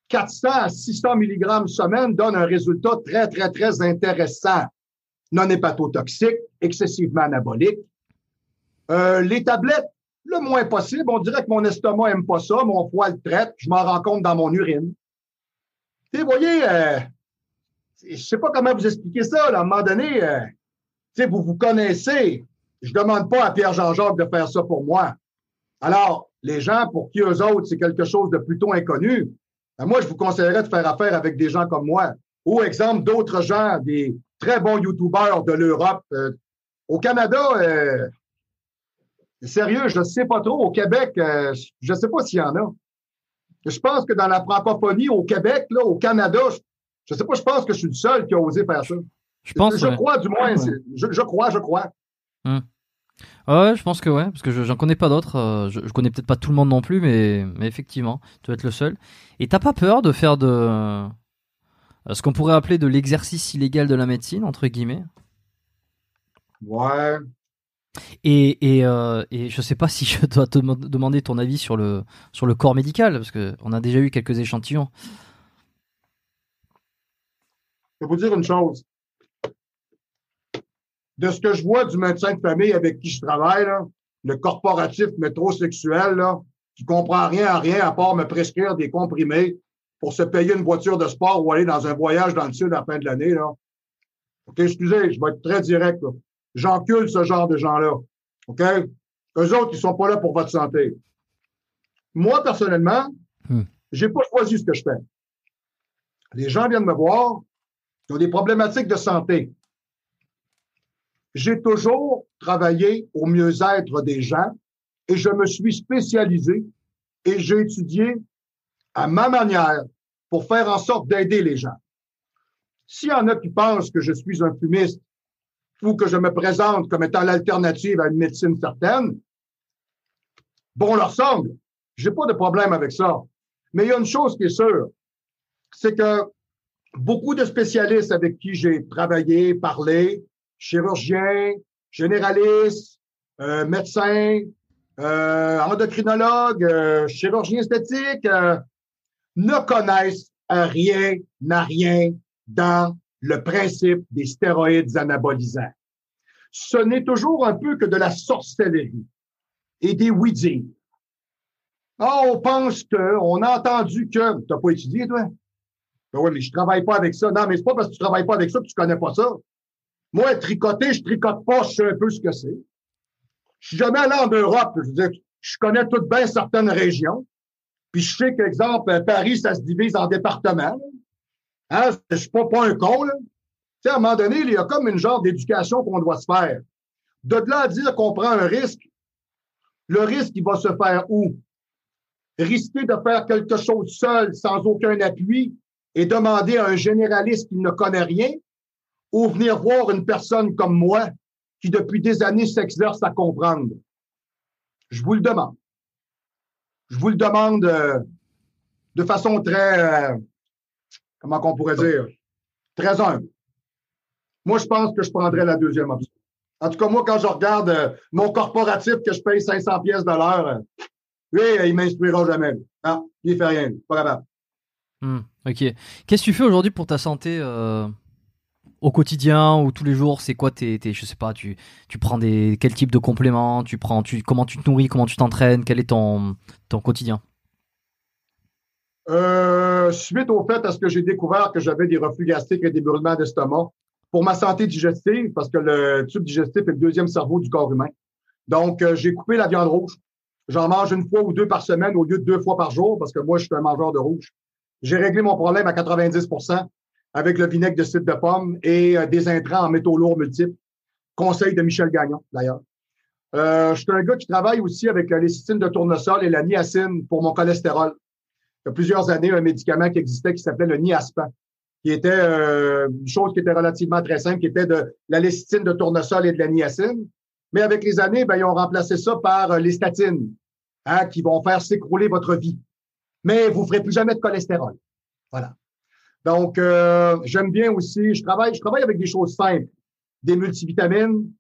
400 à 600 mg semaine donne un résultat très, très, très intéressant. Non hépatotoxique, excessivement anabolique. Les tablettes, le moins possible. On dirait que mon estomac n'aime pas ça, mon foie le traite, je m'en rends compte dans mon urine. Vous voyez, je sais pas comment vous expliquer ça, là. À un moment donné, vous vous connaissez. Je demande pas à Pierre-Jean-Jacques de faire ça pour moi. Alors, les gens pour qui eux autres, c'est quelque chose de plutôt inconnu, ben moi, je vous conseillerais de faire affaire avec des gens comme moi. Ou, exemple, d'autres gens, des très bons youtubeurs de l'Europe. Au Canada, sérieux, je ne sais pas trop. Au Québec, je ne sais pas s'il y en a. Je pense que dans la francophonie, au Québec, là, au Canada, je ne sais pas, je pense que je suis le seul qui a osé faire ça. Je crois, du moins. Ouais, je pense que ouais, parce que j'en connais pas d'autres. Je connais peut-être pas tout le monde non plus, mais effectivement, tu dois être le seul. Et t'as pas peur de faire de... ce qu'on pourrait appeler de l'exercice illégal de la médecine, entre guillemets. Ouais. Et je ne sais pas si je dois te demander ton avis sur le corps médical, parce qu'on a déjà eu quelques échantillons. Je vais vous dire une chose. De ce que je vois du médecin de famille avec qui je travaille, là, le corporatif métrosexuel, là, qui ne comprend rien à rien à part me prescrire des comprimés pour se payer une voiture de sport ou aller dans un voyage dans le sud à la fin de l'année, là. OK, excusez, je vais être très direct, là. J'encule ce genre de gens-là. OK? Eux autres, ils sont pas là pour votre santé. Moi, personnellement, j'ai pas choisi ce que je fais. Les gens viennent me voir, ils ont des problématiques de santé. J'ai toujours travaillé au mieux-être des gens et je me suis spécialisé et j'ai étudié à ma manière pour faire en sorte d'aider les gens. S'il y en a qui pensent que je suis un fumiste ou que je me présente comme étant l'alternative à une médecine certaine, bon leur semble, j'ai pas de problème avec ça. Mais il y a une chose qui est sûre, c'est que beaucoup de spécialistes avec qui j'ai travaillé, parlé, chirurgiens, généralistes, médecins, endocrinologues, chirurgiens esthétiques, ne connaissent rien dans le principe des stéroïdes anabolisants. Ce n'est toujours un peu que de la sorcellerie et des oui-dire. Ah, on pense que, on a entendu que, t'as pas étudié, toi? Ben oui, mais je travaille pas avec ça. Non, mais c'est pas parce que tu travailles pas avec ça que tu connais pas ça. Moi, tricoter, je tricote pas, je sais un peu ce que c'est. Je suis jamais allé en Europe, je veux dire, je connais tout bien certaines régions. Puis je sais qu'exemple, Paris, ça se divise en départements. Hein, je suis pas un con, là. Tu sais, à un moment donné, il y a comme une genre d'éducation qu'on doit se faire. De là à dire qu'on prend un risque, le risque, il va se faire où? Risquer de faire quelque chose seul, sans aucun appui, et demander à un généraliste qui ne connaît rien, ou venir voir une personne comme moi qui, depuis des années, s'exerce à comprendre. Je vous le demande. Je vous le demande de façon très, comment qu'on pourrait dire, très humble. Moi, je pense que je prendrais la deuxième option. En tout cas, moi, quand je regarde mon corporatif que je paye 500 pièces de l'heure, lui, il m'instruira jamais. Non, il fait rien. Pas grave. OK. Qu'est-ce que tu fais aujourd'hui pour ta santé au quotidien ou tous les jours? C'est quoi je sais pas, tu prends quel type de compléments, comment tu te nourris, comment tu t'entraînes, quel est ton quotidien? Suite au fait à ce que j'ai découvert que j'avais des reflux gastriques et des brûlements d'estomac, pour ma santé digestive, parce que le tube digestif est le deuxième cerveau du corps humain. Donc, j'ai coupé la viande rouge. J'en mange une fois ou deux par semaine au lieu de deux fois par jour, parce que moi, je suis un mangeur de rouge. J'ai réglé mon problème à 90% avec le vinaigre de cidre de pomme et des intrants en métaux lourds multiples. Conseil de Michel Gagnon, d'ailleurs. Je suis un gars qui travaille aussi avec la lécithine de tournesol et la niacine pour mon cholestérol. Il y a plusieurs années, un médicament qui existait qui s'appelait le niacin, qui était une chose qui était relativement très simple, qui était de la lécithine de tournesol et de la niacine. Mais avec les années, ben, ils ont remplacé ça par les statines, hein, qui vont faire s'écrouler votre vie. Mais vous ne ferez plus jamais de cholestérol. Voilà. Donc, j'aime bien aussi, je travaille avec des choses simples, des multivitamines,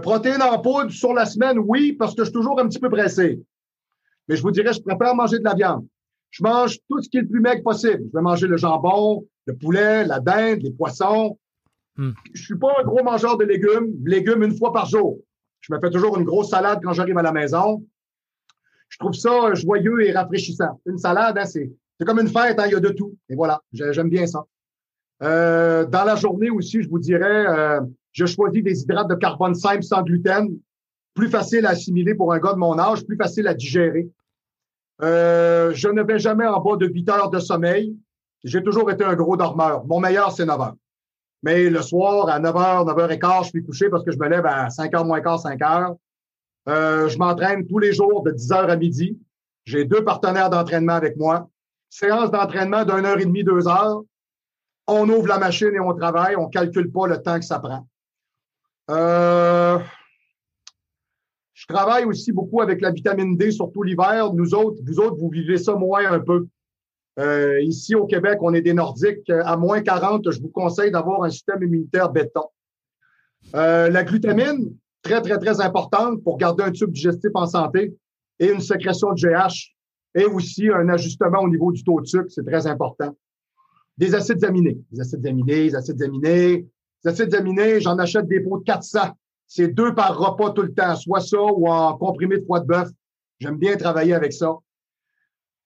protéines en poudre sur la semaine, oui, parce que je suis toujours un petit peu pressé. Mais je vous dirais, je préfère manger de la viande. Je mange tout ce qui est le plus maigre possible. Je vais manger le jambon, le poulet, la dinde, les poissons. Je suis pas un gros mangeur de légumes une fois par jour. Je me fais toujours une grosse salade quand j'arrive à la maison. Je trouve ça joyeux et rafraîchissant. Une salade, hein, c'est comme une fête, hein, il y a de tout. Et voilà, j'aime bien ça. Dans la journée aussi, je vous dirais, je choisis des hydrates de carbone simples sans gluten, plus facile à assimiler pour un gars de mon âge, plus facile à digérer. Je ne vais jamais en bas de 8 heures de sommeil. J'ai toujours été un gros dormeur. Mon meilleur, c'est 9 heures. Mais le soir, à 9 heures, 9 heures et quart, je suis couché parce que je me lève à 5 heures moins quart, 5 heures. Je m'entraîne tous les jours de 10 heures à midi. J'ai 2 partenaires d'entraînement avec moi. Séance d'entraînement d'une heure et demie, 2 heures. On ouvre la machine et on travaille. On calcule pas le temps que ça prend. Je travaille aussi beaucoup avec la vitamine D, surtout l'hiver. Nous autres, vous vivez ça moins un peu. Ici, au Québec, on est des Nordiques. À moins 40, je vous conseille d'avoir un système immunitaire béton. La glutamine, très, très, très importante pour garder un tube digestif en santé et une sécrétion de GH et aussi un ajustement au niveau du taux de sucre, c'est très important. Des acides aminés. Les acides aminés, j'en achète des pots de 400. C'est 2 par repas tout le temps, soit ça ou en comprimé de foie de bœuf. J'aime bien travailler avec ça.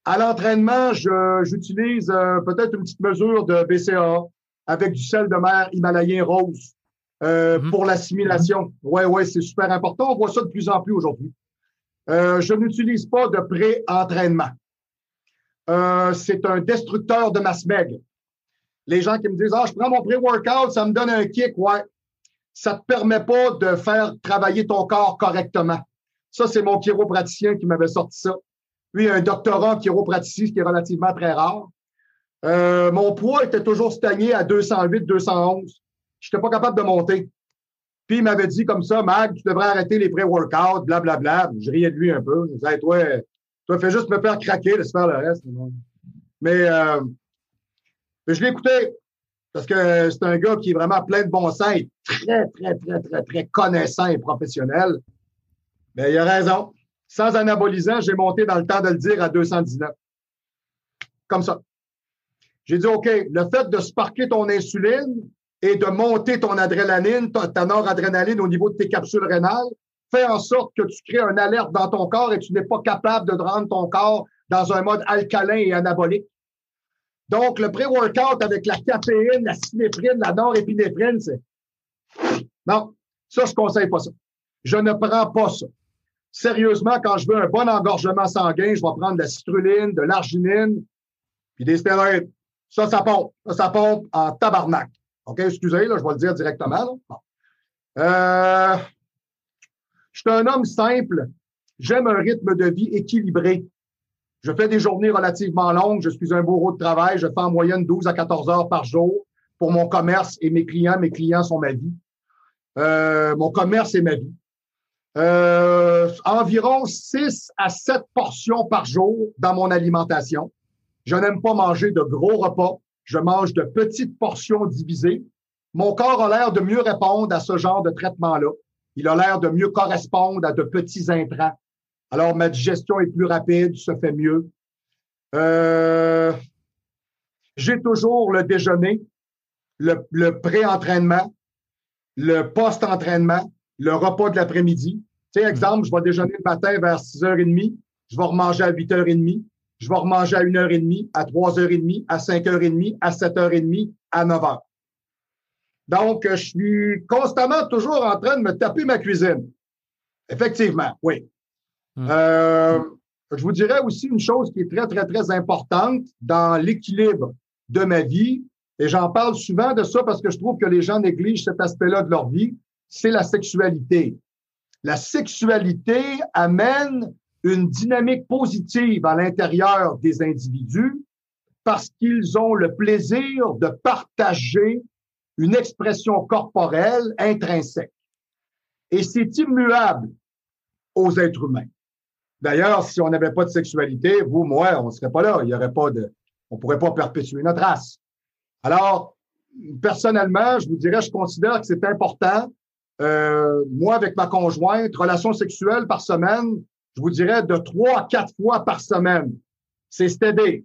À l'entraînement, j'utilise peut-être une petite mesure de BCAA avec du sel de mer himalayen rose pour l'assimilation. Ouais, c'est super important. On voit ça de plus en plus aujourd'hui. Je n'utilise pas de pré-entraînement. C'est un destructeur de masse maigre. Les gens qui me disent « Ah, je prends mon pré-workout, ça me donne un kick. » Ouais, ça te permet pas de faire travailler ton corps correctement. Ça, c'est mon chiropraticien qui m'avait sorti ça. Lui, un doctorat en chiropraticien, ce qui est relativement très rare. Mon poids était toujours stagné à 208, 211. Je n'étais pas capable de monter. Puis, il m'avait dit comme ça, « Mag, tu devrais arrêter les pré-workouts, blablabla. » Je riais de lui un peu. Je disais, hey, « Toi, fais juste me faire craquer, laisse faire le reste. » Mais je l'écoutais parce que c'est un gars qui est vraiment plein de bon sens et très connaissant et professionnel. Mais il a raison. Sans anabolisant, j'ai monté dans le temps de le dire à 219. Comme ça. J'ai dit, OK, le fait de sparker ton insuline et de monter ton adrénaline, ta noradrénaline au niveau de tes capsules rénales, fait en sorte que tu crées une alerte dans ton corps et tu n'es pas capable de rendre ton corps dans un mode alcalin et anabolique. Donc, le pré-workout avec la caféine, la sinéphrine, la norépinéphrine, c'est... Non, ça, je ne conseille pas ça. Je ne prends pas ça. Sérieusement, quand je veux un bon engorgement sanguin, je vais prendre de la citrulline, de l'arginine, puis des stéroïdes. Ça, ça pompe. Ça pompe en tabarnak. OK, excusez, là, je vais le dire directement. Là. Bon. Je suis un homme simple. J'aime un rythme de vie équilibré. Je fais des journées relativement longues. Je suis un bourreau de travail. Je fais en moyenne 12 à 14 heures par jour pour mon commerce et mes clients. Mes clients sont ma vie. Mon commerce est ma vie. Environ 6 à 7 portions par jour dans mon alimentation. Je n'aime pas manger de gros repas. Je mange de petites portions divisées. Mon corps a l'air de mieux répondre à ce genre de traitement-là. Il a l'air de mieux correspondre à de petits intrants. Alors, ma digestion est plus rapide, se fait mieux. J'ai toujours le déjeuner, le pré-entraînement, le post-entraînement, le repas de l'après-midi. Tu sais, exemple, je vais déjeuner le matin vers 6h30, je vais remanger à 8h30, je vais remanger à 1h30, à 3h30, à 5h30, à 7h30, à 9h. Donc, je suis constamment toujours en train de me taper ma cuisine. Effectivement, oui. Je vous dirais aussi une chose qui est très importante dans l'équilibre de ma vie, et j'en parle souvent de ça parce que je trouve que les gens négligent cet aspect-là de leur vie, c'est la sexualité. La sexualité amène une dynamique positive à l'intérieur des individus parce qu'ils ont le plaisir de partager une expression corporelle intrinsèque. Et c'est immuable aux êtres humains. D'ailleurs, si on n'avait pas de sexualité, vous, moi, on ne serait pas là. Il y aurait pas de, on ne pourrait pas perpétuer notre race. Alors, personnellement, je vous dirais, je considère que c'est important. Moi, avec ma conjointe, relation sexuelle par semaine, je vous dirais de 3 à 4 fois par semaine. C'est stédé.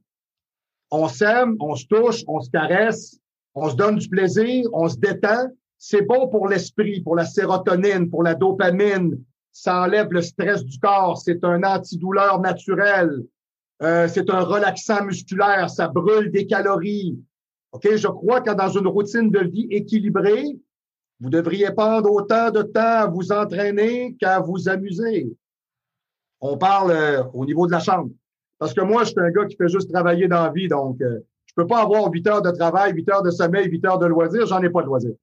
On s'aime, on se touche, on se caresse, on se donne du plaisir, on se détend. C'est bon pour l'esprit, pour la sérotonine, pour la dopamine. Ça enlève le stress du corps. C'est un antidouleur naturel. C'est un relaxant musculaire. Ça brûle des calories. OK? Je crois que dans une routine de vie équilibrée, vous devriez prendre autant de temps à vous entraîner qu'à vous amuser. On parle au niveau de la chambre. Parce que moi, je suis un gars qui fait juste travailler dans la vie. Donc, je peux pas avoir 8 heures de travail, 8 heures de sommeil, 8 heures de loisirs. J'en ai pas de loisirs.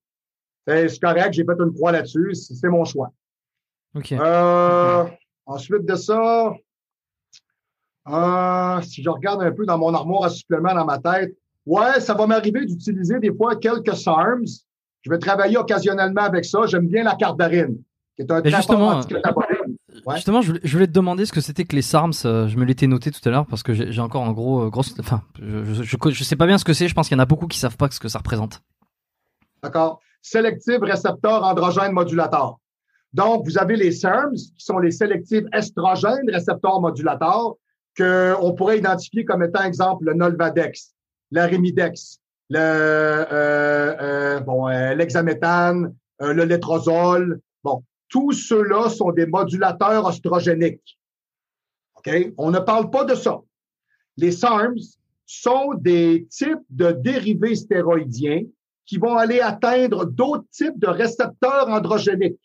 C'est correct. J'ai fait une croix là-dessus. C'est mon choix. Okay. Ensuite de ça, si je regarde un peu dans mon armoire à suppléments dans ma tête, ouais, ça va m'arriver d'utiliser des fois quelques SARMs. Je vais travailler occasionnellement avec ça. J'aime bien la cardarine, qui est un traitement anticatabolique. Ouais. Justement, je voulais te demander ce que c'était que les SARMs. Je me l'étais noté tout à l'heure parce que j'ai encore un gros. Enfin, je sais pas bien ce que c'est. Je pense qu'il y en a beaucoup qui savent pas ce que ça représente. D'accord. Selective récepteur androgène modulateur. Donc, vous avez les SARMs, qui sont les sélectives estrogènes récepteurs modulateurs, qu'on pourrait identifier comme étant, exemple, le Nolvadex, l'Arimidex, l'hexaméthane, le létrozole. Bon, tous ceux-là sont des modulateurs oestrogéniques. OK? On ne parle pas de ça. Les SARMs sont des types de dérivés stéroïdiens qui vont aller atteindre d'autres types de récepteurs androgéniques.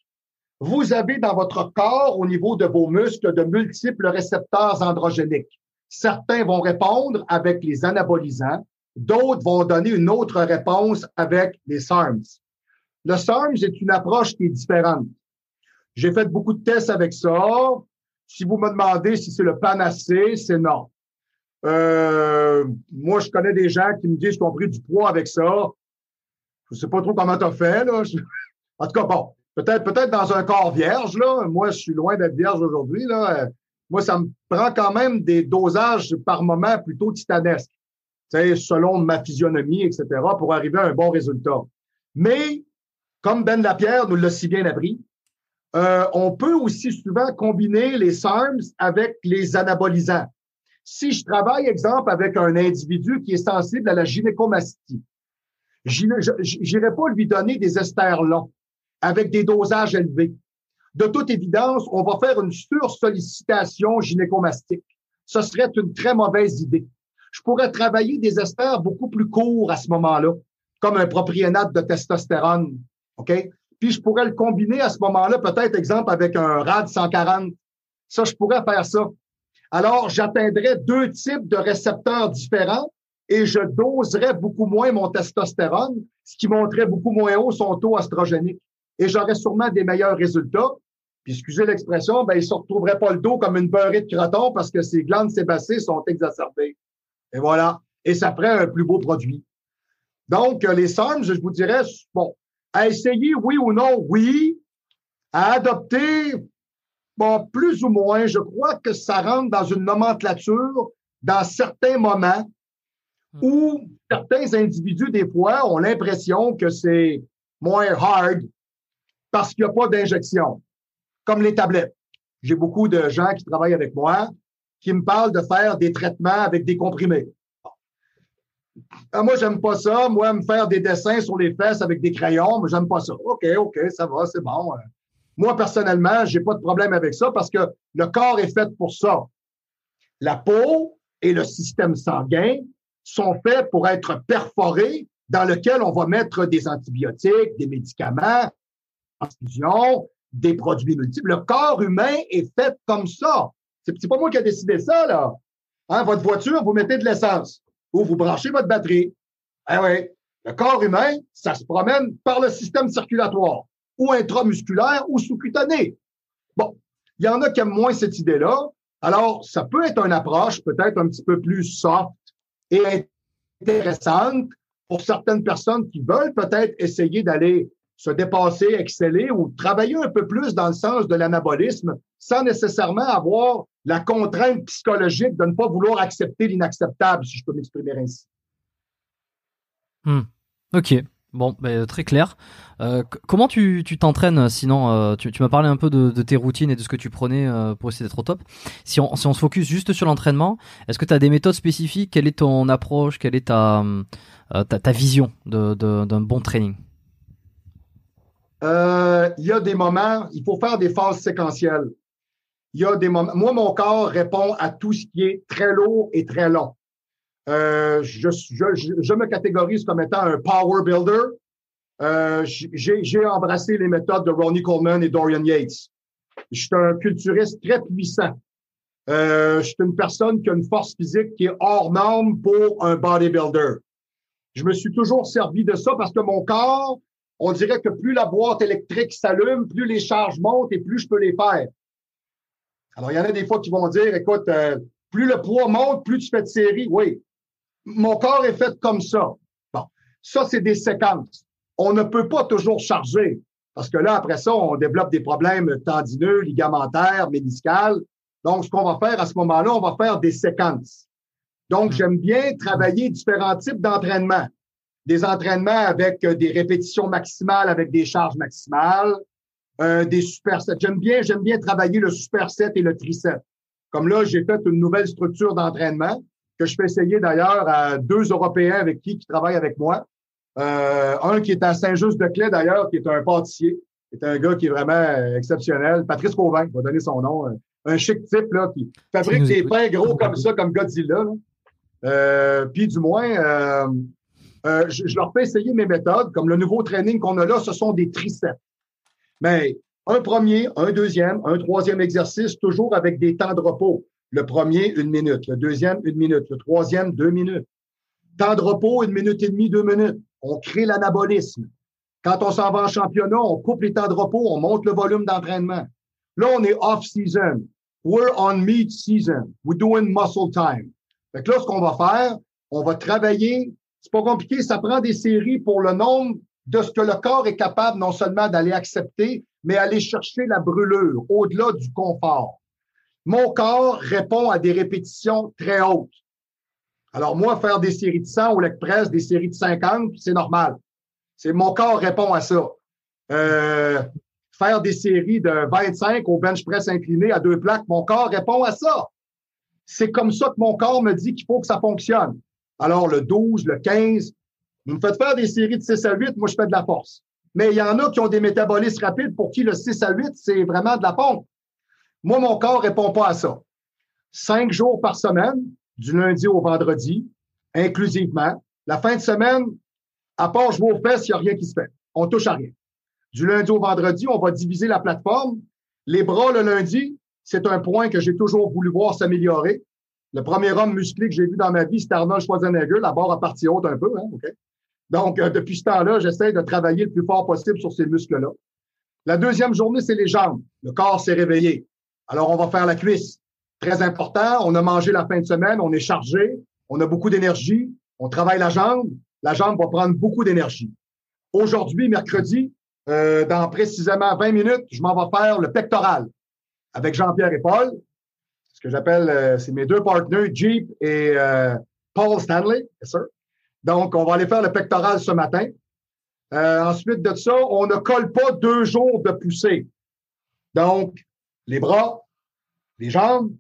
Vous avez dans votre corps, au niveau de vos muscles, de multiples récepteurs androgéniques. Certains vont répondre avec les anabolisants, d'autres vont donner une autre réponse avec les SARMs. Le SARMs est une approche qui est différente. J'ai fait beaucoup de tests avec ça. Si vous me demandez si c'est le panacée, c'est non. Moi, je connais des gens qui me disent qu'ils ont pris du poids avec ça. Je sais pas trop comment t'as fait, là. En tout cas, bon. Peut-être dans un corps vierge, là. Moi, je suis loin d'être vierge aujourd'hui, là. Moi, ça me prend quand même des dosages par moment plutôt titanesques. Tu sais, selon ma physionomie, etc., pour arriver à un bon résultat. Mais, comme Ben Lapierre nous l'a si bien appris, on peut aussi souvent combiner les SARMs avec les anabolisants. Si je travaille, exemple, avec un individu qui est sensible à la gynécomastie, j'irai pas lui donner des esters longs, avec des dosages élevés. De toute évidence, on va faire une sursollicitation gynécomastique. Ce serait une très mauvaise idée. Je pourrais travailler des esters beaucoup plus courts à ce moment-là, comme un propiénate de testostérone, OK? Puis je pourrais le combiner à ce moment-là, peut-être, exemple, avec un RAD 140. Ça, je pourrais faire ça. Alors, j'atteindrais deux types de récepteurs différents et je doserais beaucoup moins mon testostérone, ce qui monterait beaucoup moins haut son taux oestrogénique. Et j'aurais sûrement des meilleurs résultats. Puis, excusez l'expression, ben, ils se retrouveraient pas le dos comme une beurrée de croton parce que ces glandes sébacées sont exacerbées. Et voilà. Et ça ferait un plus beau produit. Donc, les SARMs, je vous dirais, bon, à essayer, oui ou non, oui. À adopter, bon, plus ou moins. Je crois que ça rentre dans une nomenclature dans certains moments où certains individus, des fois, ont l'impression que c'est moins hard parce qu'il n'y a pas d'injection, comme les tablettes. J'ai beaucoup de gens qui travaillent avec moi qui me parlent de faire des traitements avec des comprimés. Moi, j'aime pas ça. Moi, me faire des dessins sur les fesses avec des crayons, mais j'aime pas ça. OK, ça va, c'est bon. Moi, personnellement, j'ai pas de problème avec ça parce que le corps est fait pour ça. La peau et le système sanguin sont faits pour être perforés, dans lequel on va mettre des antibiotiques, des médicaments, des produits multiples. Le corps humain est fait comme ça. C'est pas moi qui ai décidé ça, là. Hein, votre voiture, vous mettez de l'essence ou vous branchez votre batterie. Ah oui, le corps humain, ça se promène par le système circulatoire ou intramusculaire ou sous-cutané. Bon, il y en a qui aiment moins cette idée-là. Alors, ça peut être une approche peut-être un petit peu plus soft et intéressante pour certaines personnes qui veulent peut-être essayer d'aller se dépasser, exceller ou travailler un peu plus dans le sens de l'anabolisme sans nécessairement avoir la contrainte psychologique de ne pas vouloir accepter l'inacceptable, si je peux m'exprimer ainsi. OK. Bon, ben, très clair. Comment tu t'entraînes sinon? Tu m'as parlé un peu de tes routines et de ce que tu prenais pour essayer d'être au top. Si on se focus juste sur l'entraînement, est-ce que tu as des méthodes spécifiques? Quelle est ton approche? Quelle est ta vision d'un bon training? Il y a des moments, il faut faire des phases séquentielles. Il y a des moments. Moi, mon corps répond à tout ce qui est très lourd et très long. Je me catégorise comme étant un power builder. J'ai embrassé les méthodes de Ronnie Coleman et Dorian Yates. Je suis un culturiste très puissant. Je suis une personne qui a une force physique qui est hors norme pour un bodybuilder. Je me suis toujours servi de ça parce que mon corps, on dirait que plus la boîte électrique s'allume, plus les charges montent et plus je peux les faire. Alors, il y en a des fois qui vont dire, écoute, plus le poids monte, plus tu fais de séries. Oui, mon corps est fait comme ça. Bon, ça, c'est des séquences. On ne peut pas toujours charger. Parce que là, après ça, on développe des problèmes tendineux, ligamentaires, méniscales. Donc, ce qu'on va faire à ce moment-là, on va faire des séquences. Donc, j'aime bien travailler différents types d'entraînements. Des entraînements avec des répétitions maximales, avec des charges maximales, des supersets. J'aime bien travailler le superset et le tricep. Comme là, j'ai fait une nouvelle structure d'entraînement que je fais essayer d'ailleurs à 2 Européens qui travaillent avec moi. Un qui est à Saint-Just-de-Claye d'ailleurs, qui est un pâtissier, qui est un gars qui est vraiment exceptionnel. Patrice Cauvin, je vais donner son nom. Un chic type là qui fabrique des pains gros comme ça, comme Godzilla. Puis du moins, je leur fais essayer mes méthodes, comme le nouveau training qu'on a là, ce sont des triceps. Mais un premier, un deuxième, un troisième exercice, toujours avec des temps de repos. Le premier, 1 minute. Le deuxième, 1 minute. Le troisième, 2 minutes. Temps de repos, 1 minute et demie, 2 minutes. On crée l'anabolisme. Quand on s'en va en championnat, on coupe les temps de repos, on monte le volume d'entraînement. Là, on est off-season. We're on meat season. We're doing muscle time. Fait que là, ce qu'on va faire, on va travailler. C'est pas compliqué, ça prend des séries pour le nombre de ce que le corps est capable non seulement d'aller accepter, mais aller chercher la brûlure au-delà du confort. Mon corps répond à des répétitions très hautes. Alors moi, faire des séries de 100 au leg press, des séries de 50, c'est normal. C'est mon corps répond à ça. Faire des séries de 25 au bench press incliné à 2 plaques, mon corps répond à ça. C'est comme ça que mon corps me dit qu'il faut que ça fonctionne. Alors le 12, le 15, vous me faites faire des séries de 6 à 8, moi je fais de la force. Mais il y en a qui ont des métabolismes rapides pour qui le 6 à 8, c'est vraiment de la pompe. Moi, mon corps répond pas à ça. 5 jours par semaine, du lundi au vendredi, inclusivement. La fin de semaine, à part jouer aux fesses, il n'y a rien qui se fait. On touche à rien. Du lundi au vendredi, on va diviser la plateforme. Les bras, le lundi, c'est un point que j'ai toujours voulu voir s'améliorer. Le premier homme musclé que j'ai vu dans ma vie, c'était Arnold Schwarzenegger, la barre à partie haute un peu. Hein, okay? Donc, depuis ce temps-là, j'essaie de travailler le plus fort possible sur ces muscles-là. La deuxième journée, c'est les jambes. Le corps s'est réveillé. Alors, on va faire la cuisse. Très important, on a mangé la fin de semaine, on est chargé, on a beaucoup d'énergie, on travaille la jambe. La jambe va prendre beaucoup d'énergie. Aujourd'hui, mercredi, dans précisément 20 minutes, je m'en vais faire le pectoral avec Jean-Pierre et Paul. Ce que j'appelle, c'est mes 2 partenaires, Jeep et Paul Stanley. Yes, sir. Donc, on va aller faire le pectoral ce matin. Ensuite de ça, on ne colle pas 2 jours de poussée. Donc, les bras, les jambes,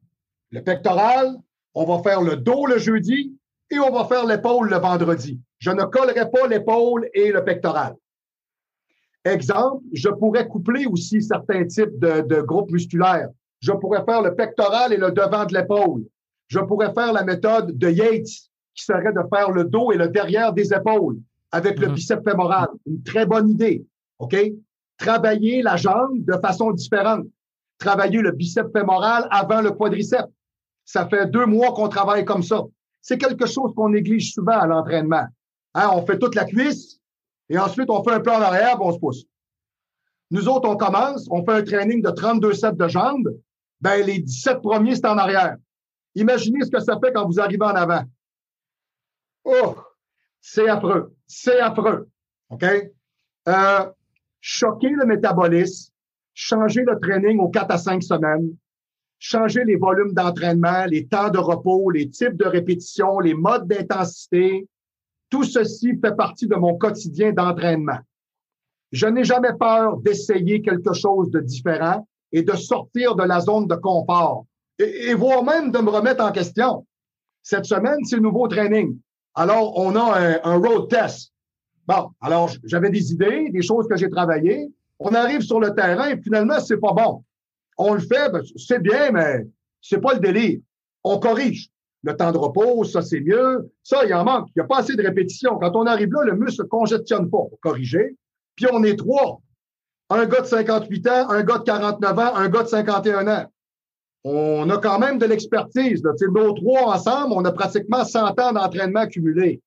le pectoral, on va faire le dos le jeudi et on va faire l'épaule le vendredi. Je ne collerai pas l'épaule et le pectoral. Exemple, je pourrais coupler aussi certains types de groupes musculaires. Je pourrais faire le pectoral et le devant de l'épaule. Je pourrais faire la méthode de Yates, qui serait de faire le dos et le derrière des épaules avec le biceps fémoral. Une très bonne idée, OK? Travailler la jambe de façon différente. Travailler le biceps fémoral avant le quadriceps. Ça fait 2 mois qu'on travaille comme ça. C'est quelque chose qu'on néglige souvent à l'entraînement. Hein, on fait toute la cuisse et ensuite, on fait un peu en arrière, on se pousse. Nous autres, on commence, on fait un training de 32 sets de jambes. Ben les 17 premiers, c'est en arrière. Imaginez ce que ça fait quand vous arrivez en avant. Oh! C'est affreux. C'est affreux. OK? Choquer le métabolisme. Changer le training aux 4 à 5 semaines, changer les volumes d'entraînement, les temps de repos, les types de répétitions, les modes d'intensité. Tout ceci fait partie de mon quotidien d'entraînement. Je n'ai jamais peur d'essayer quelque chose de différent et de sortir de la zone de confort et voire même de me remettre en question. Cette semaine, c'est le nouveau training. Alors, on a un road test. Bon, alors j'avais des idées, des choses que j'ai travaillées. On arrive sur le terrain et finalement, c'est pas bon. On le fait, ben, c'est bien, mais c'est pas le délire. On corrige. Le temps de repos, ça, c'est mieux. Ça, il en manque. Il n'y a pas assez de répétitions. Quand on arrive là, le muscle ne congestionne pas. On corrige. Puis on est 3. Un gars de 58 ans, un gars de 49 ans, un gars de 51 ans. On a quand même de l'expertise. Nos 3 ensemble, on a pratiquement 100 ans d'entraînement cumulé.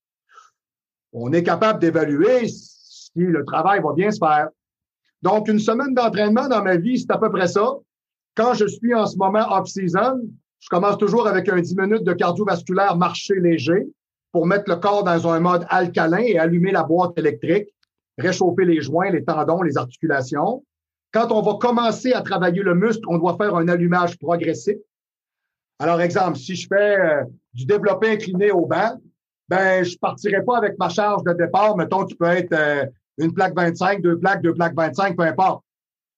On est capable d'évaluer si le travail va bien se faire. Donc, une semaine d'entraînement dans ma vie, c'est à peu près ça. Quand je suis en ce moment off-season, je commence toujours avec un 10 minutes de cardiovasculaire marché léger pour mettre le corps dans un mode alcalin et allumer la boîte électrique. réchauffer les joints, les tendons, les articulations. Quand on va commencer à travailler le muscle, on doit faire un allumage progressif. Alors, exemple, si je fais du développé incliné au banc, ben je partirai pas avec ma charge de départ. Mettons, tu peux être une plaque 25, deux plaques 25, peu importe.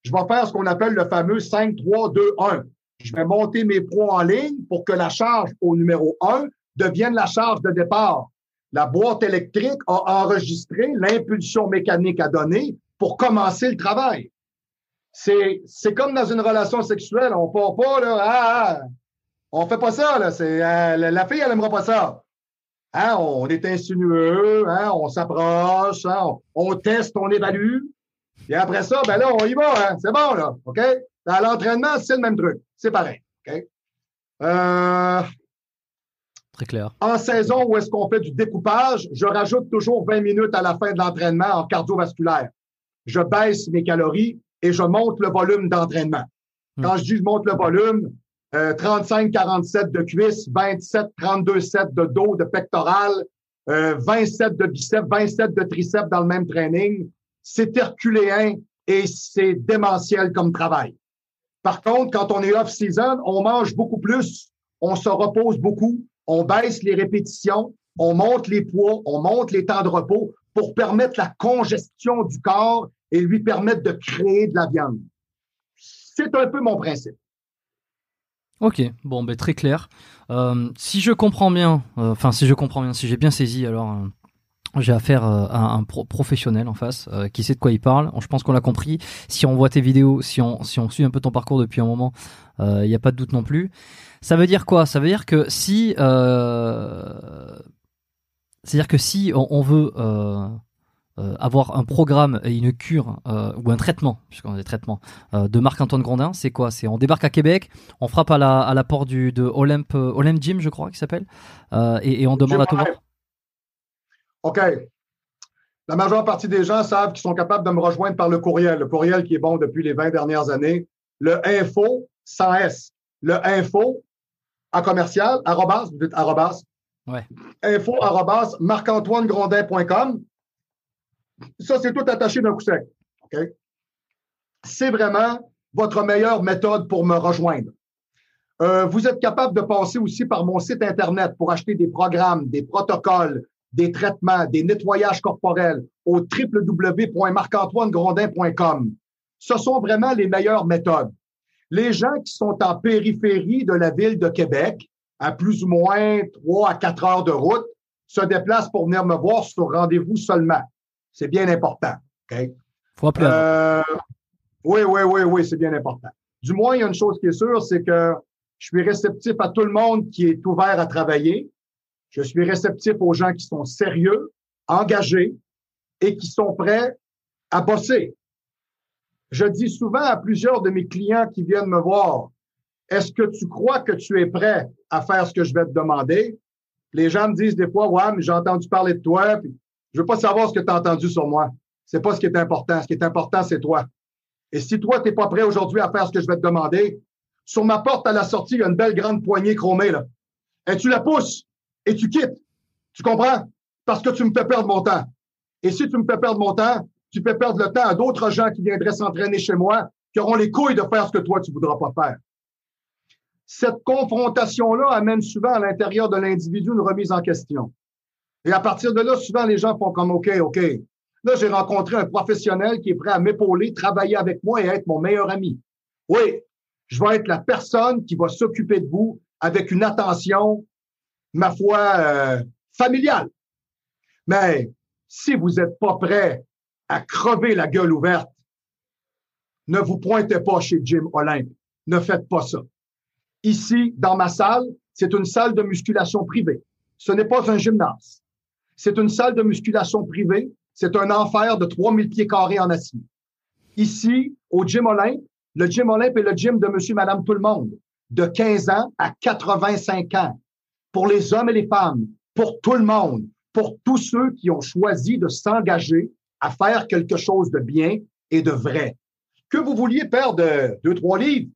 Je vais faire ce qu'on appelle le fameux 5, 3, 2, 1. Je vais monter mes poids en ligne pour que la charge au numéro 1 devienne la charge de départ. La boîte électrique a enregistré l'impulsion mécanique à donner pour commencer le travail. C'est comme dans une relation sexuelle. On part pas, là, on fait pas ça, là. La fille, elle aimera pas ça. Hein, on est insinueux, hein, on s'approche, hein, on teste, on évalue. Et après ça, ben là, on y va, hein. C'est bon, là, OK? À l'entraînement, c'est le même truc. C'est pareil, OK? Très clair. En saison où est-ce qu'on fait du découpage, je rajoute toujours 20 minutes à la fin de l'entraînement en cardiovasculaire. Je baisse mes calories et je monte le volume d'entraînement. Quand je dis je monte le volume, 35-47 de cuisse, 27-32-7 de dos, de pectoral, 27 de biceps, 27 de triceps dans le même training. C'est herculéen et c'est démentiel comme travail. Par contre, quand on est off-season, on mange beaucoup plus, on se repose beaucoup, on baisse les répétitions, on monte les poids, on monte les temps de repos pour permettre la congestion du corps et lui permettre de créer de la viande. C'est un peu mon principe. Ok, bon, ben très clair. Si je comprends bien, si j'ai bien saisi, alors j'ai affaire à un professionnel en face qui sait de quoi il parle. Je pense qu'on l'a compris. Si on voit tes vidéos, si on suit un peu ton parcours depuis un moment, il n'y a pas de doute non plus. Ça veut dire quoi? Ça veut dire que si, on veut avoir un programme et une cure ou un traitement, puisqu'on a des traitements, de Marc-Antoine Grondin, c'est quoi? C'est on débarque à Québec, on frappe à la porte de Olympe Gym, je crois qu'il s'appelle, et on demande à tout le monde. OK. La majeure partie des gens savent qu'ils sont capables de me rejoindre par le courriel. Le courriel qui est bon depuis les 20 dernières années. Le info, sans S. Le info, à commercial, arrobas, vous dites arrobas. Ouais. Info, arrobas, marcantoinegrondin.com. Ça, c'est tout attaché d'un coup sec. Okay? C'est vraiment votre meilleure méthode pour me rejoindre. Vous êtes capable de passer aussi par mon site Internet pour acheter des programmes, des protocoles, des traitements, des nettoyages corporels au www.marcantoinegrondin.com. Ce sont vraiment les meilleures méthodes. Les gens qui sont en périphérie de la ville de Québec, à plus ou moins 3 à 4 heures de route, se déplacent pour venir me voir sur rendez-vous seulement. C'est bien important. Okay? Faut appeler. Oui, c'est bien important. Du moins, il y a une chose qui est sûre, c'est que je suis réceptif à tout le monde qui est ouvert à travailler. Je suis réceptif aux gens qui sont sérieux, engagés et qui sont prêts à bosser. Je dis souvent à plusieurs de mes clients qui viennent me voir, « Est-ce que tu crois que tu es prêt à faire ce que je vais te demander? » Les gens me disent des fois, « Ouais, mais j'ai entendu parler de toi. » Puis je veux pas savoir ce que tu as entendu sur moi. C'est pas ce qui est important. Ce qui est important, c'est toi. Et si toi, t'es pas prêt aujourd'hui à faire ce que je vais te demander, sur ma porte à la sortie, il y a une belle grande poignée chromée, là. Et tu la pousses et tu quittes. Tu comprends? Parce que tu me fais perdre mon temps. Et si tu me fais perdre mon temps, tu fais perdre le temps à d'autres gens qui viendraient s'entraîner chez moi, qui auront les couilles de faire ce que toi, tu voudras pas faire. Cette confrontation-là amène souvent à l'intérieur de l'individu une remise en question. Et à partir de là, souvent, les gens font comme « OK. Là, j'ai rencontré un professionnel qui est prêt à m'épauler, travailler avec moi et être mon meilleur ami. Oui, je vais être la personne qui va s'occuper de vous avec une attention, ma foi, familiale. Mais si vous n'êtes pas prêt à crever la gueule ouverte, ne vous pointez pas chez Gym Olympe. Ne faites pas ça. Ici, dans ma salle, c'est une salle de musculation privée. Ce n'est pas un gymnase. C'est une salle de musculation privée. C'est un enfer de 3000 pieds carrés en acier. Ici, au Gym Olympe, le Gym Olympe est le gym de monsieur, madame, tout le monde, de 15 ans à 85 ans, pour les hommes et les femmes, pour tout le monde, pour tous ceux qui ont choisi de s'engager à faire quelque chose de bien et de vrai. Que vous vouliez perdre 2-3 livres,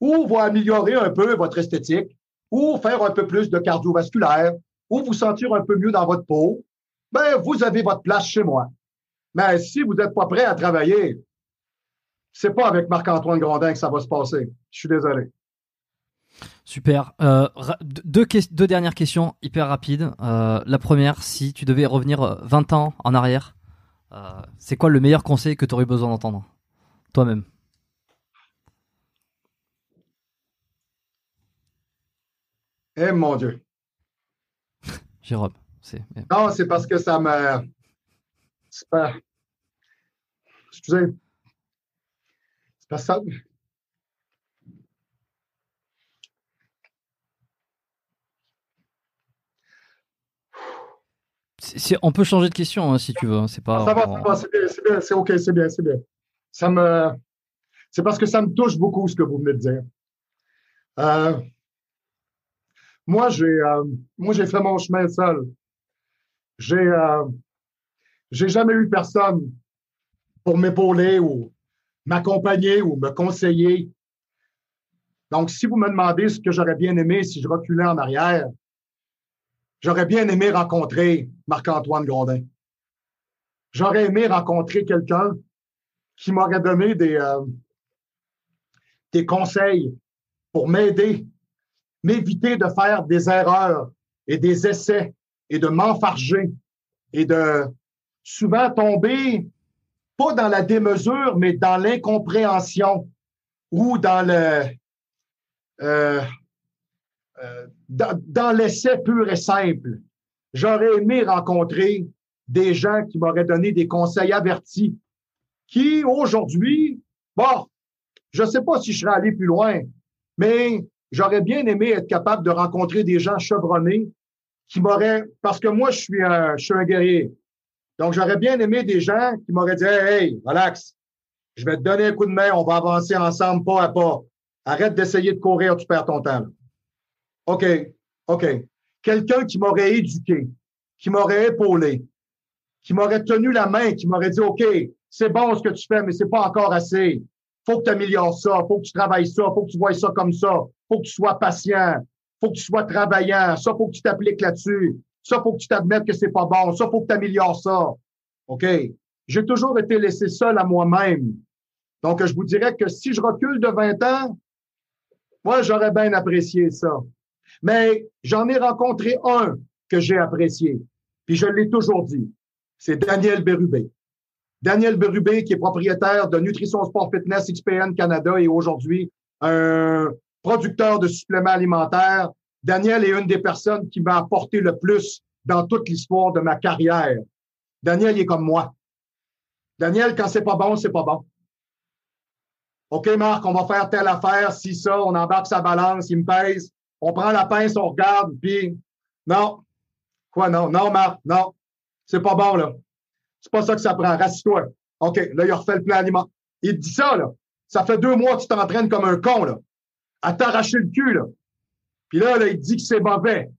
ou vous améliorer un peu votre esthétique, ou faire un peu plus de cardiovasculaire, ou vous sentir un peu mieux dans votre peau, ben, vous avez votre place chez moi. Mais si vous n'êtes pas prêt à travailler, c'est pas avec Marc-Antoine Grondin que ça va se passer. Je suis désolé. Super. Deux dernières questions hyper rapides. La première, si tu devais revenir 20 ans en arrière, c'est quoi le meilleur conseil que tu aurais besoin d'entendre toi-même? Eh mon Dieu. Jérôme, c'est... Non, c'est parce que ça me... C'est pas... Excusez. C'est pas ça. On peut changer de question hein, si tu veux. C'est pas... Ça va, c'est bien, c'est OK, c'est bien. Ça me... C'est parce que ça me touche beaucoup ce que vous venez de dire. Moi, j'ai fait mon chemin seul. J'ai jamais eu personne pour m'épauler ou m'accompagner ou me conseiller. Donc, si vous me demandez ce que j'aurais bien aimé si je reculais en arrière, j'aurais bien aimé rencontrer Marc-Antoine Grondin. J'aurais aimé rencontrer quelqu'un qui m'aurait donné des conseils pour m'aider, m'éviter de faire des erreurs et des essais et de m'enfarger et de souvent tomber, pas dans la démesure, mais dans l'incompréhension ou dans dans l'essai pur et simple. J'aurais aimé rencontrer des gens qui m'auraient donné des conseils avertis qui, aujourd'hui, bon, je ne sais pas si je serais allé plus loin, mais j'aurais bien aimé être capable de rencontrer des gens chevronnés qui m'auraient... Parce que moi, je suis un guerrier. Donc, j'aurais bien aimé des gens qui m'auraient dit « Hey, relax, je vais te donner un coup de main, on va avancer ensemble pas à pas. Arrête d'essayer de courir, tu perds ton temps. » OK. Quelqu'un qui m'aurait éduqué, qui m'aurait épaulé, qui m'aurait tenu la main, qui m'aurait dit « OK, c'est bon ce que tu fais, mais c'est pas encore assez. Faut que tu améliores ça, faut que tu travailles ça, faut que tu vois ça comme ça, faut que tu sois patient, faut que tu sois travaillant, ça, faut que tu t'appliques là-dessus, ça, faut que tu t'admettes que c'est pas bon, ça, faut que tu améliores ça. » OK. J'ai toujours été laissé seul à moi-même. Donc, je vous dirais que si je recule de 20 ans, moi, j'aurais bien apprécié ça. Mais j'en ai rencontré un que j'ai apprécié, puis je l'ai toujours dit, c'est Daniel Bérubé. Daniel Bérubé, qui est propriétaire de Nutrition Sport Fitness XPN Canada et aujourd'hui un producteur de suppléments alimentaires. Daniel est une des personnes qui m'a apporté le plus dans toute l'histoire de ma carrière. Daniel, il est comme moi. Daniel, quand c'est pas bon, c'est pas bon. OK, Marc, on va faire telle affaire, si ça, on embarque sa balance, il me pèse. On prend la pince, on regarde, puis non. Quoi, non? Non, Marc, non. C'est pas bon, là. C'est pas ça que ça prend. Rassure-toi. OK, là, il refait le plan alimentaire. Il te dit ça, là. Ça fait 2 mois que tu t'entraînes comme un con, là. À t'arracher le cul, là. Puis là, il te dit que c'est mauvais.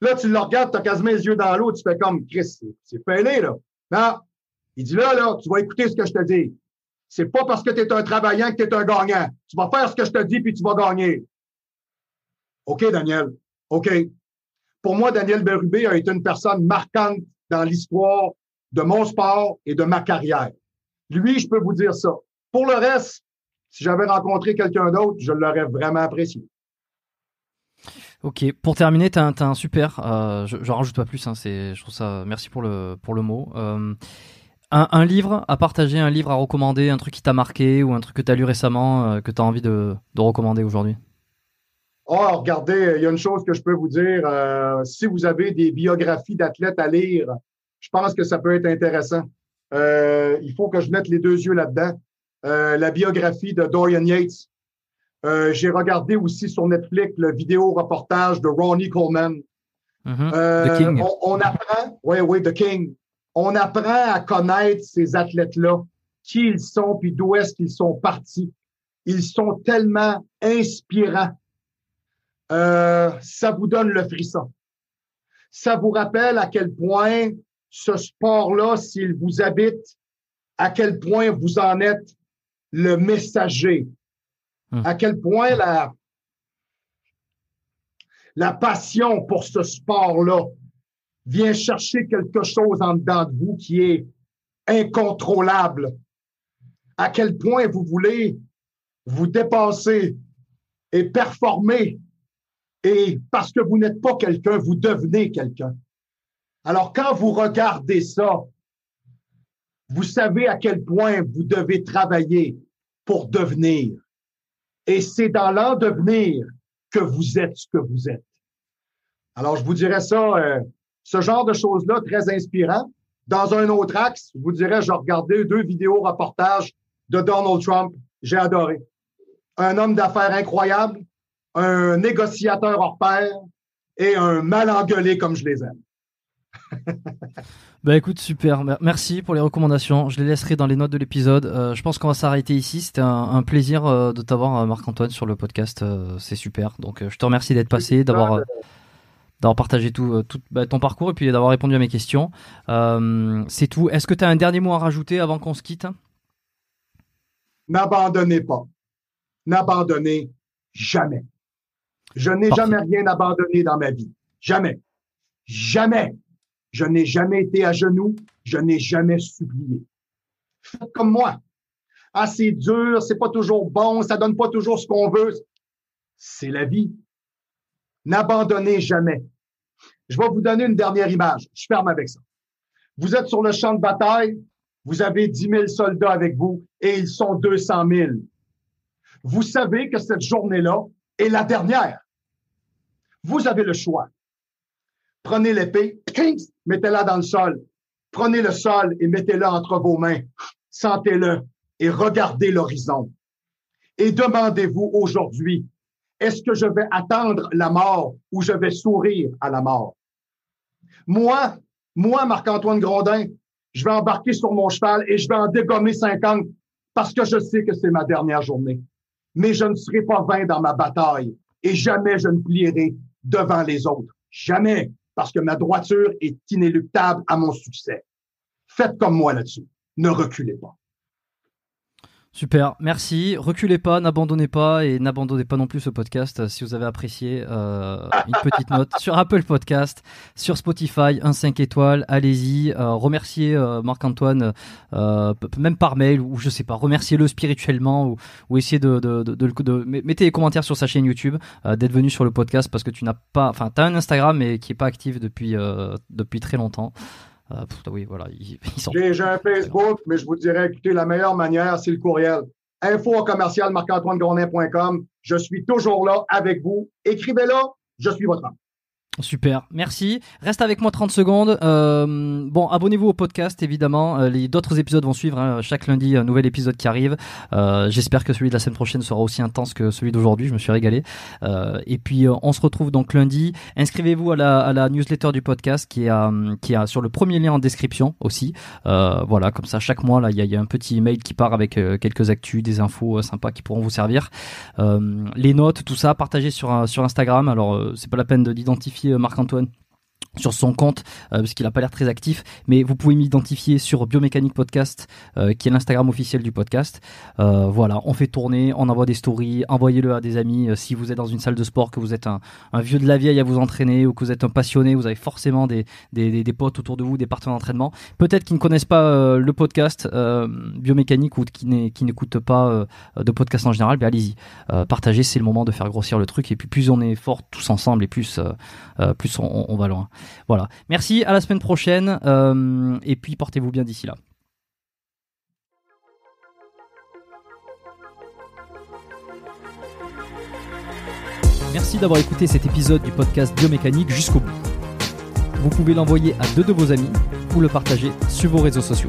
Là, tu le regardes, t'as quasiment les yeux dans l'eau, tu fais comme, Chris, c'est fêlé, là. Non. Il dit là, tu vas écouter ce que je te dis. C'est pas parce que t'es un travaillant que t'es un gagnant. Tu vas faire ce que je te dis, puis tu vas gagner. OK, Daniel. OK. Pour moi, Daniel Bérubé a été une personne marquante dans l'histoire de mon sport et de ma carrière. Lui, je peux vous dire ça. Pour le reste, si j'avais rencontré quelqu'un d'autre, je l'aurais vraiment apprécié. OK. Pour terminer, t'as un super. Je rajoute pas plus. Hein, je trouve ça. Merci pour le mot. Un livre à partager, un livre à recommander, un truc qui t'a marqué ou un truc que t'as lu récemment que t'as envie de recommander aujourd'hui. Oh, regardez, il y a une chose que je peux vous dire. Si vous avez des biographies d'athlètes à lire, je pense que ça peut être intéressant. Il faut que je mette les 2 yeux là-dedans. La biographie de Dorian Yates. J'ai regardé aussi sur Netflix le vidéo-reportage de Ronnie Coleman. Mm-hmm. The King. On apprend, oui, The King. On apprend à connaître ces athlètes-là, qui ils sont, puis d'où est-ce qu'ils sont partis. Ils sont tellement inspirants. Ça vous donne le frisson. Ça vous rappelle à quel point ce sport-là, s'il vous habite, à quel point vous en êtes le messager, à quel point la passion pour ce sport-là vient chercher quelque chose en dedans de vous qui est incontrôlable. À quel point vous voulez vous dépasser et performer, et parce que vous n'êtes pas quelqu'un, vous devenez quelqu'un. Alors, quand vous regardez ça, vous savez à quel point vous devez travailler pour devenir. Et c'est dans l'en-devenir que vous êtes ce que vous êtes. Alors, je vous dirais ça, ce genre de choses-là, très inspirant. Dans un autre axe, je vous dirais, j'ai regardé 2 vidéos reportages de Donald Trump. J'ai adoré. Un homme d'affaires incroyable, un négociateur hors pair et un mal engueulé comme je les aime. Ben écoute, super, merci pour les recommandations, je les laisserai dans les notes de l'épisode. Je pense qu'on va s'arrêter ici. C'était un plaisir de t'avoir, Marc-Antoine, sur le podcast. C'est super, donc je te remercie d'être passé, d'avoir partagé tout ton parcours et puis d'avoir répondu à mes questions. C'est tout. Est-ce que tu as un dernier mot à rajouter avant qu'on se quitte? N'abandonnez pas, n'abandonnez jamais. Je n'ai jamais rien abandonné dans ma vie, jamais. Je n'ai jamais été à genoux, je n'ai jamais supplié. Faites comme moi. Ah, c'est dur, c'est pas toujours bon, ça donne pas toujours ce qu'on veut. C'est la vie. N'abandonnez jamais. Je vais vous donner une dernière image. Je ferme avec ça. Vous êtes sur le champ de bataille, vous avez 10 000 soldats avec vous et ils sont 200 000. Vous savez que cette journée-là est la dernière. Vous avez le choix. Prenez l'épée, mettez-la dans le sol. Prenez le sol et mettez-la entre vos mains. Sentez-le et regardez l'horizon. Et demandez-vous aujourd'hui, est-ce que je vais attendre la mort ou je vais sourire à la mort? Moi, Marc-Antoine Grondin, je vais embarquer sur mon cheval et je vais en dégommer 50 parce que je sais que c'est ma dernière journée. Mais je ne serai pas vain dans ma bataille et jamais je ne plierai devant les autres. Jamais. Parce que ma droiture est inéluctable à mon succès. Faites comme moi là-dessus. Ne reculez pas. Super, merci. Reculez pas, n'abandonnez pas et n'abandonnez pas non plus ce podcast. Si vous avez apprécié, une petite note sur Apple Podcast, sur Spotify, un 5 étoiles, allez-y. Remerciez Marc-Antoine, même par mail ou je sais pas, remerciez-le spirituellement ou essayez de mettez les commentaires sur sa chaîne YouTube, d'être venu sur le podcast parce que t'as un Instagram mais qui est pas actif depuis très longtemps. Oui, voilà, j'ai un Facebook, mais je vous dirais, écoutez, la meilleure manière, c'est le courriel. info@marcantoinegrondin.com. Je suis toujours là avec vous. Écrivez-la, je suis votre homme. Super, merci. Reste avec moi 30 secondes. Abonnez-vous au podcast, évidemment. D'autres épisodes vont suivre, hein. Chaque lundi, un nouvel épisode qui arrive. J'espère que celui de la semaine prochaine sera aussi intense que celui d'aujourd'hui. Je me suis régalé. Et puis, on se retrouve donc lundi. Inscrivez-vous à la newsletter du podcast qui est sur le premier lien en description aussi. Voilà, comme ça, chaque mois, là, il y a un petit email qui part avec quelques actus, des infos sympas qui pourront vous servir. Les notes, tout ça, partagez sur Instagram. Alors, c'est pas la peine d'identifier Marc-Antoine sur son compte parce qu'il n'a pas l'air très actif, mais vous pouvez m'identifier sur Biomécanique Podcast qui est l'Instagram officiel du podcast. Voilà, on fait tourner, on envoie des stories, envoyez-le à des amis. Si vous êtes dans une salle de sport, que vous êtes un vieux de la vieille à vous entraîner ou que vous êtes un passionné, vous avez forcément des potes autour de vous, des partenaires d'entraînement peut-être qui ne connaissent pas le podcast Biomécanique ou qui n'écoutent pas de podcast en général. Allez-y, partagez, c'est le moment de faire grossir le truc et puis plus on est fort tous ensemble et plus on va loin. Voilà, merci, à la semaine prochaine et puis portez-vous bien d'ici là. Merci d'avoir écouté cet épisode du podcast Biomécanique jusqu'au bout. Vous pouvez l'envoyer à 2 de vos amis ou le partager sur vos réseaux sociaux.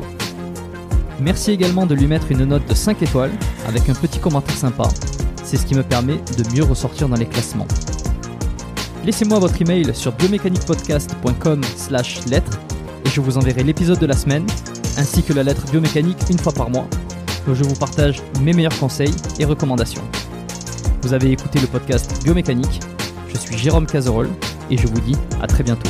Merci également de lui mettre une note de 5 étoiles avec un petit commentaire sympa. C'est ce qui me permet de mieux ressortir dans les classements. Laissez-moi votre email sur biomecaniquepodcast.com/lettres et je vous enverrai l'épisode de la semaine ainsi que la lettre biomécanique une fois par mois où je vous partage mes meilleurs conseils et recommandations. Vous avez écouté le podcast Biomécanique, je suis Jérôme Cazerolle et je vous dis à très bientôt.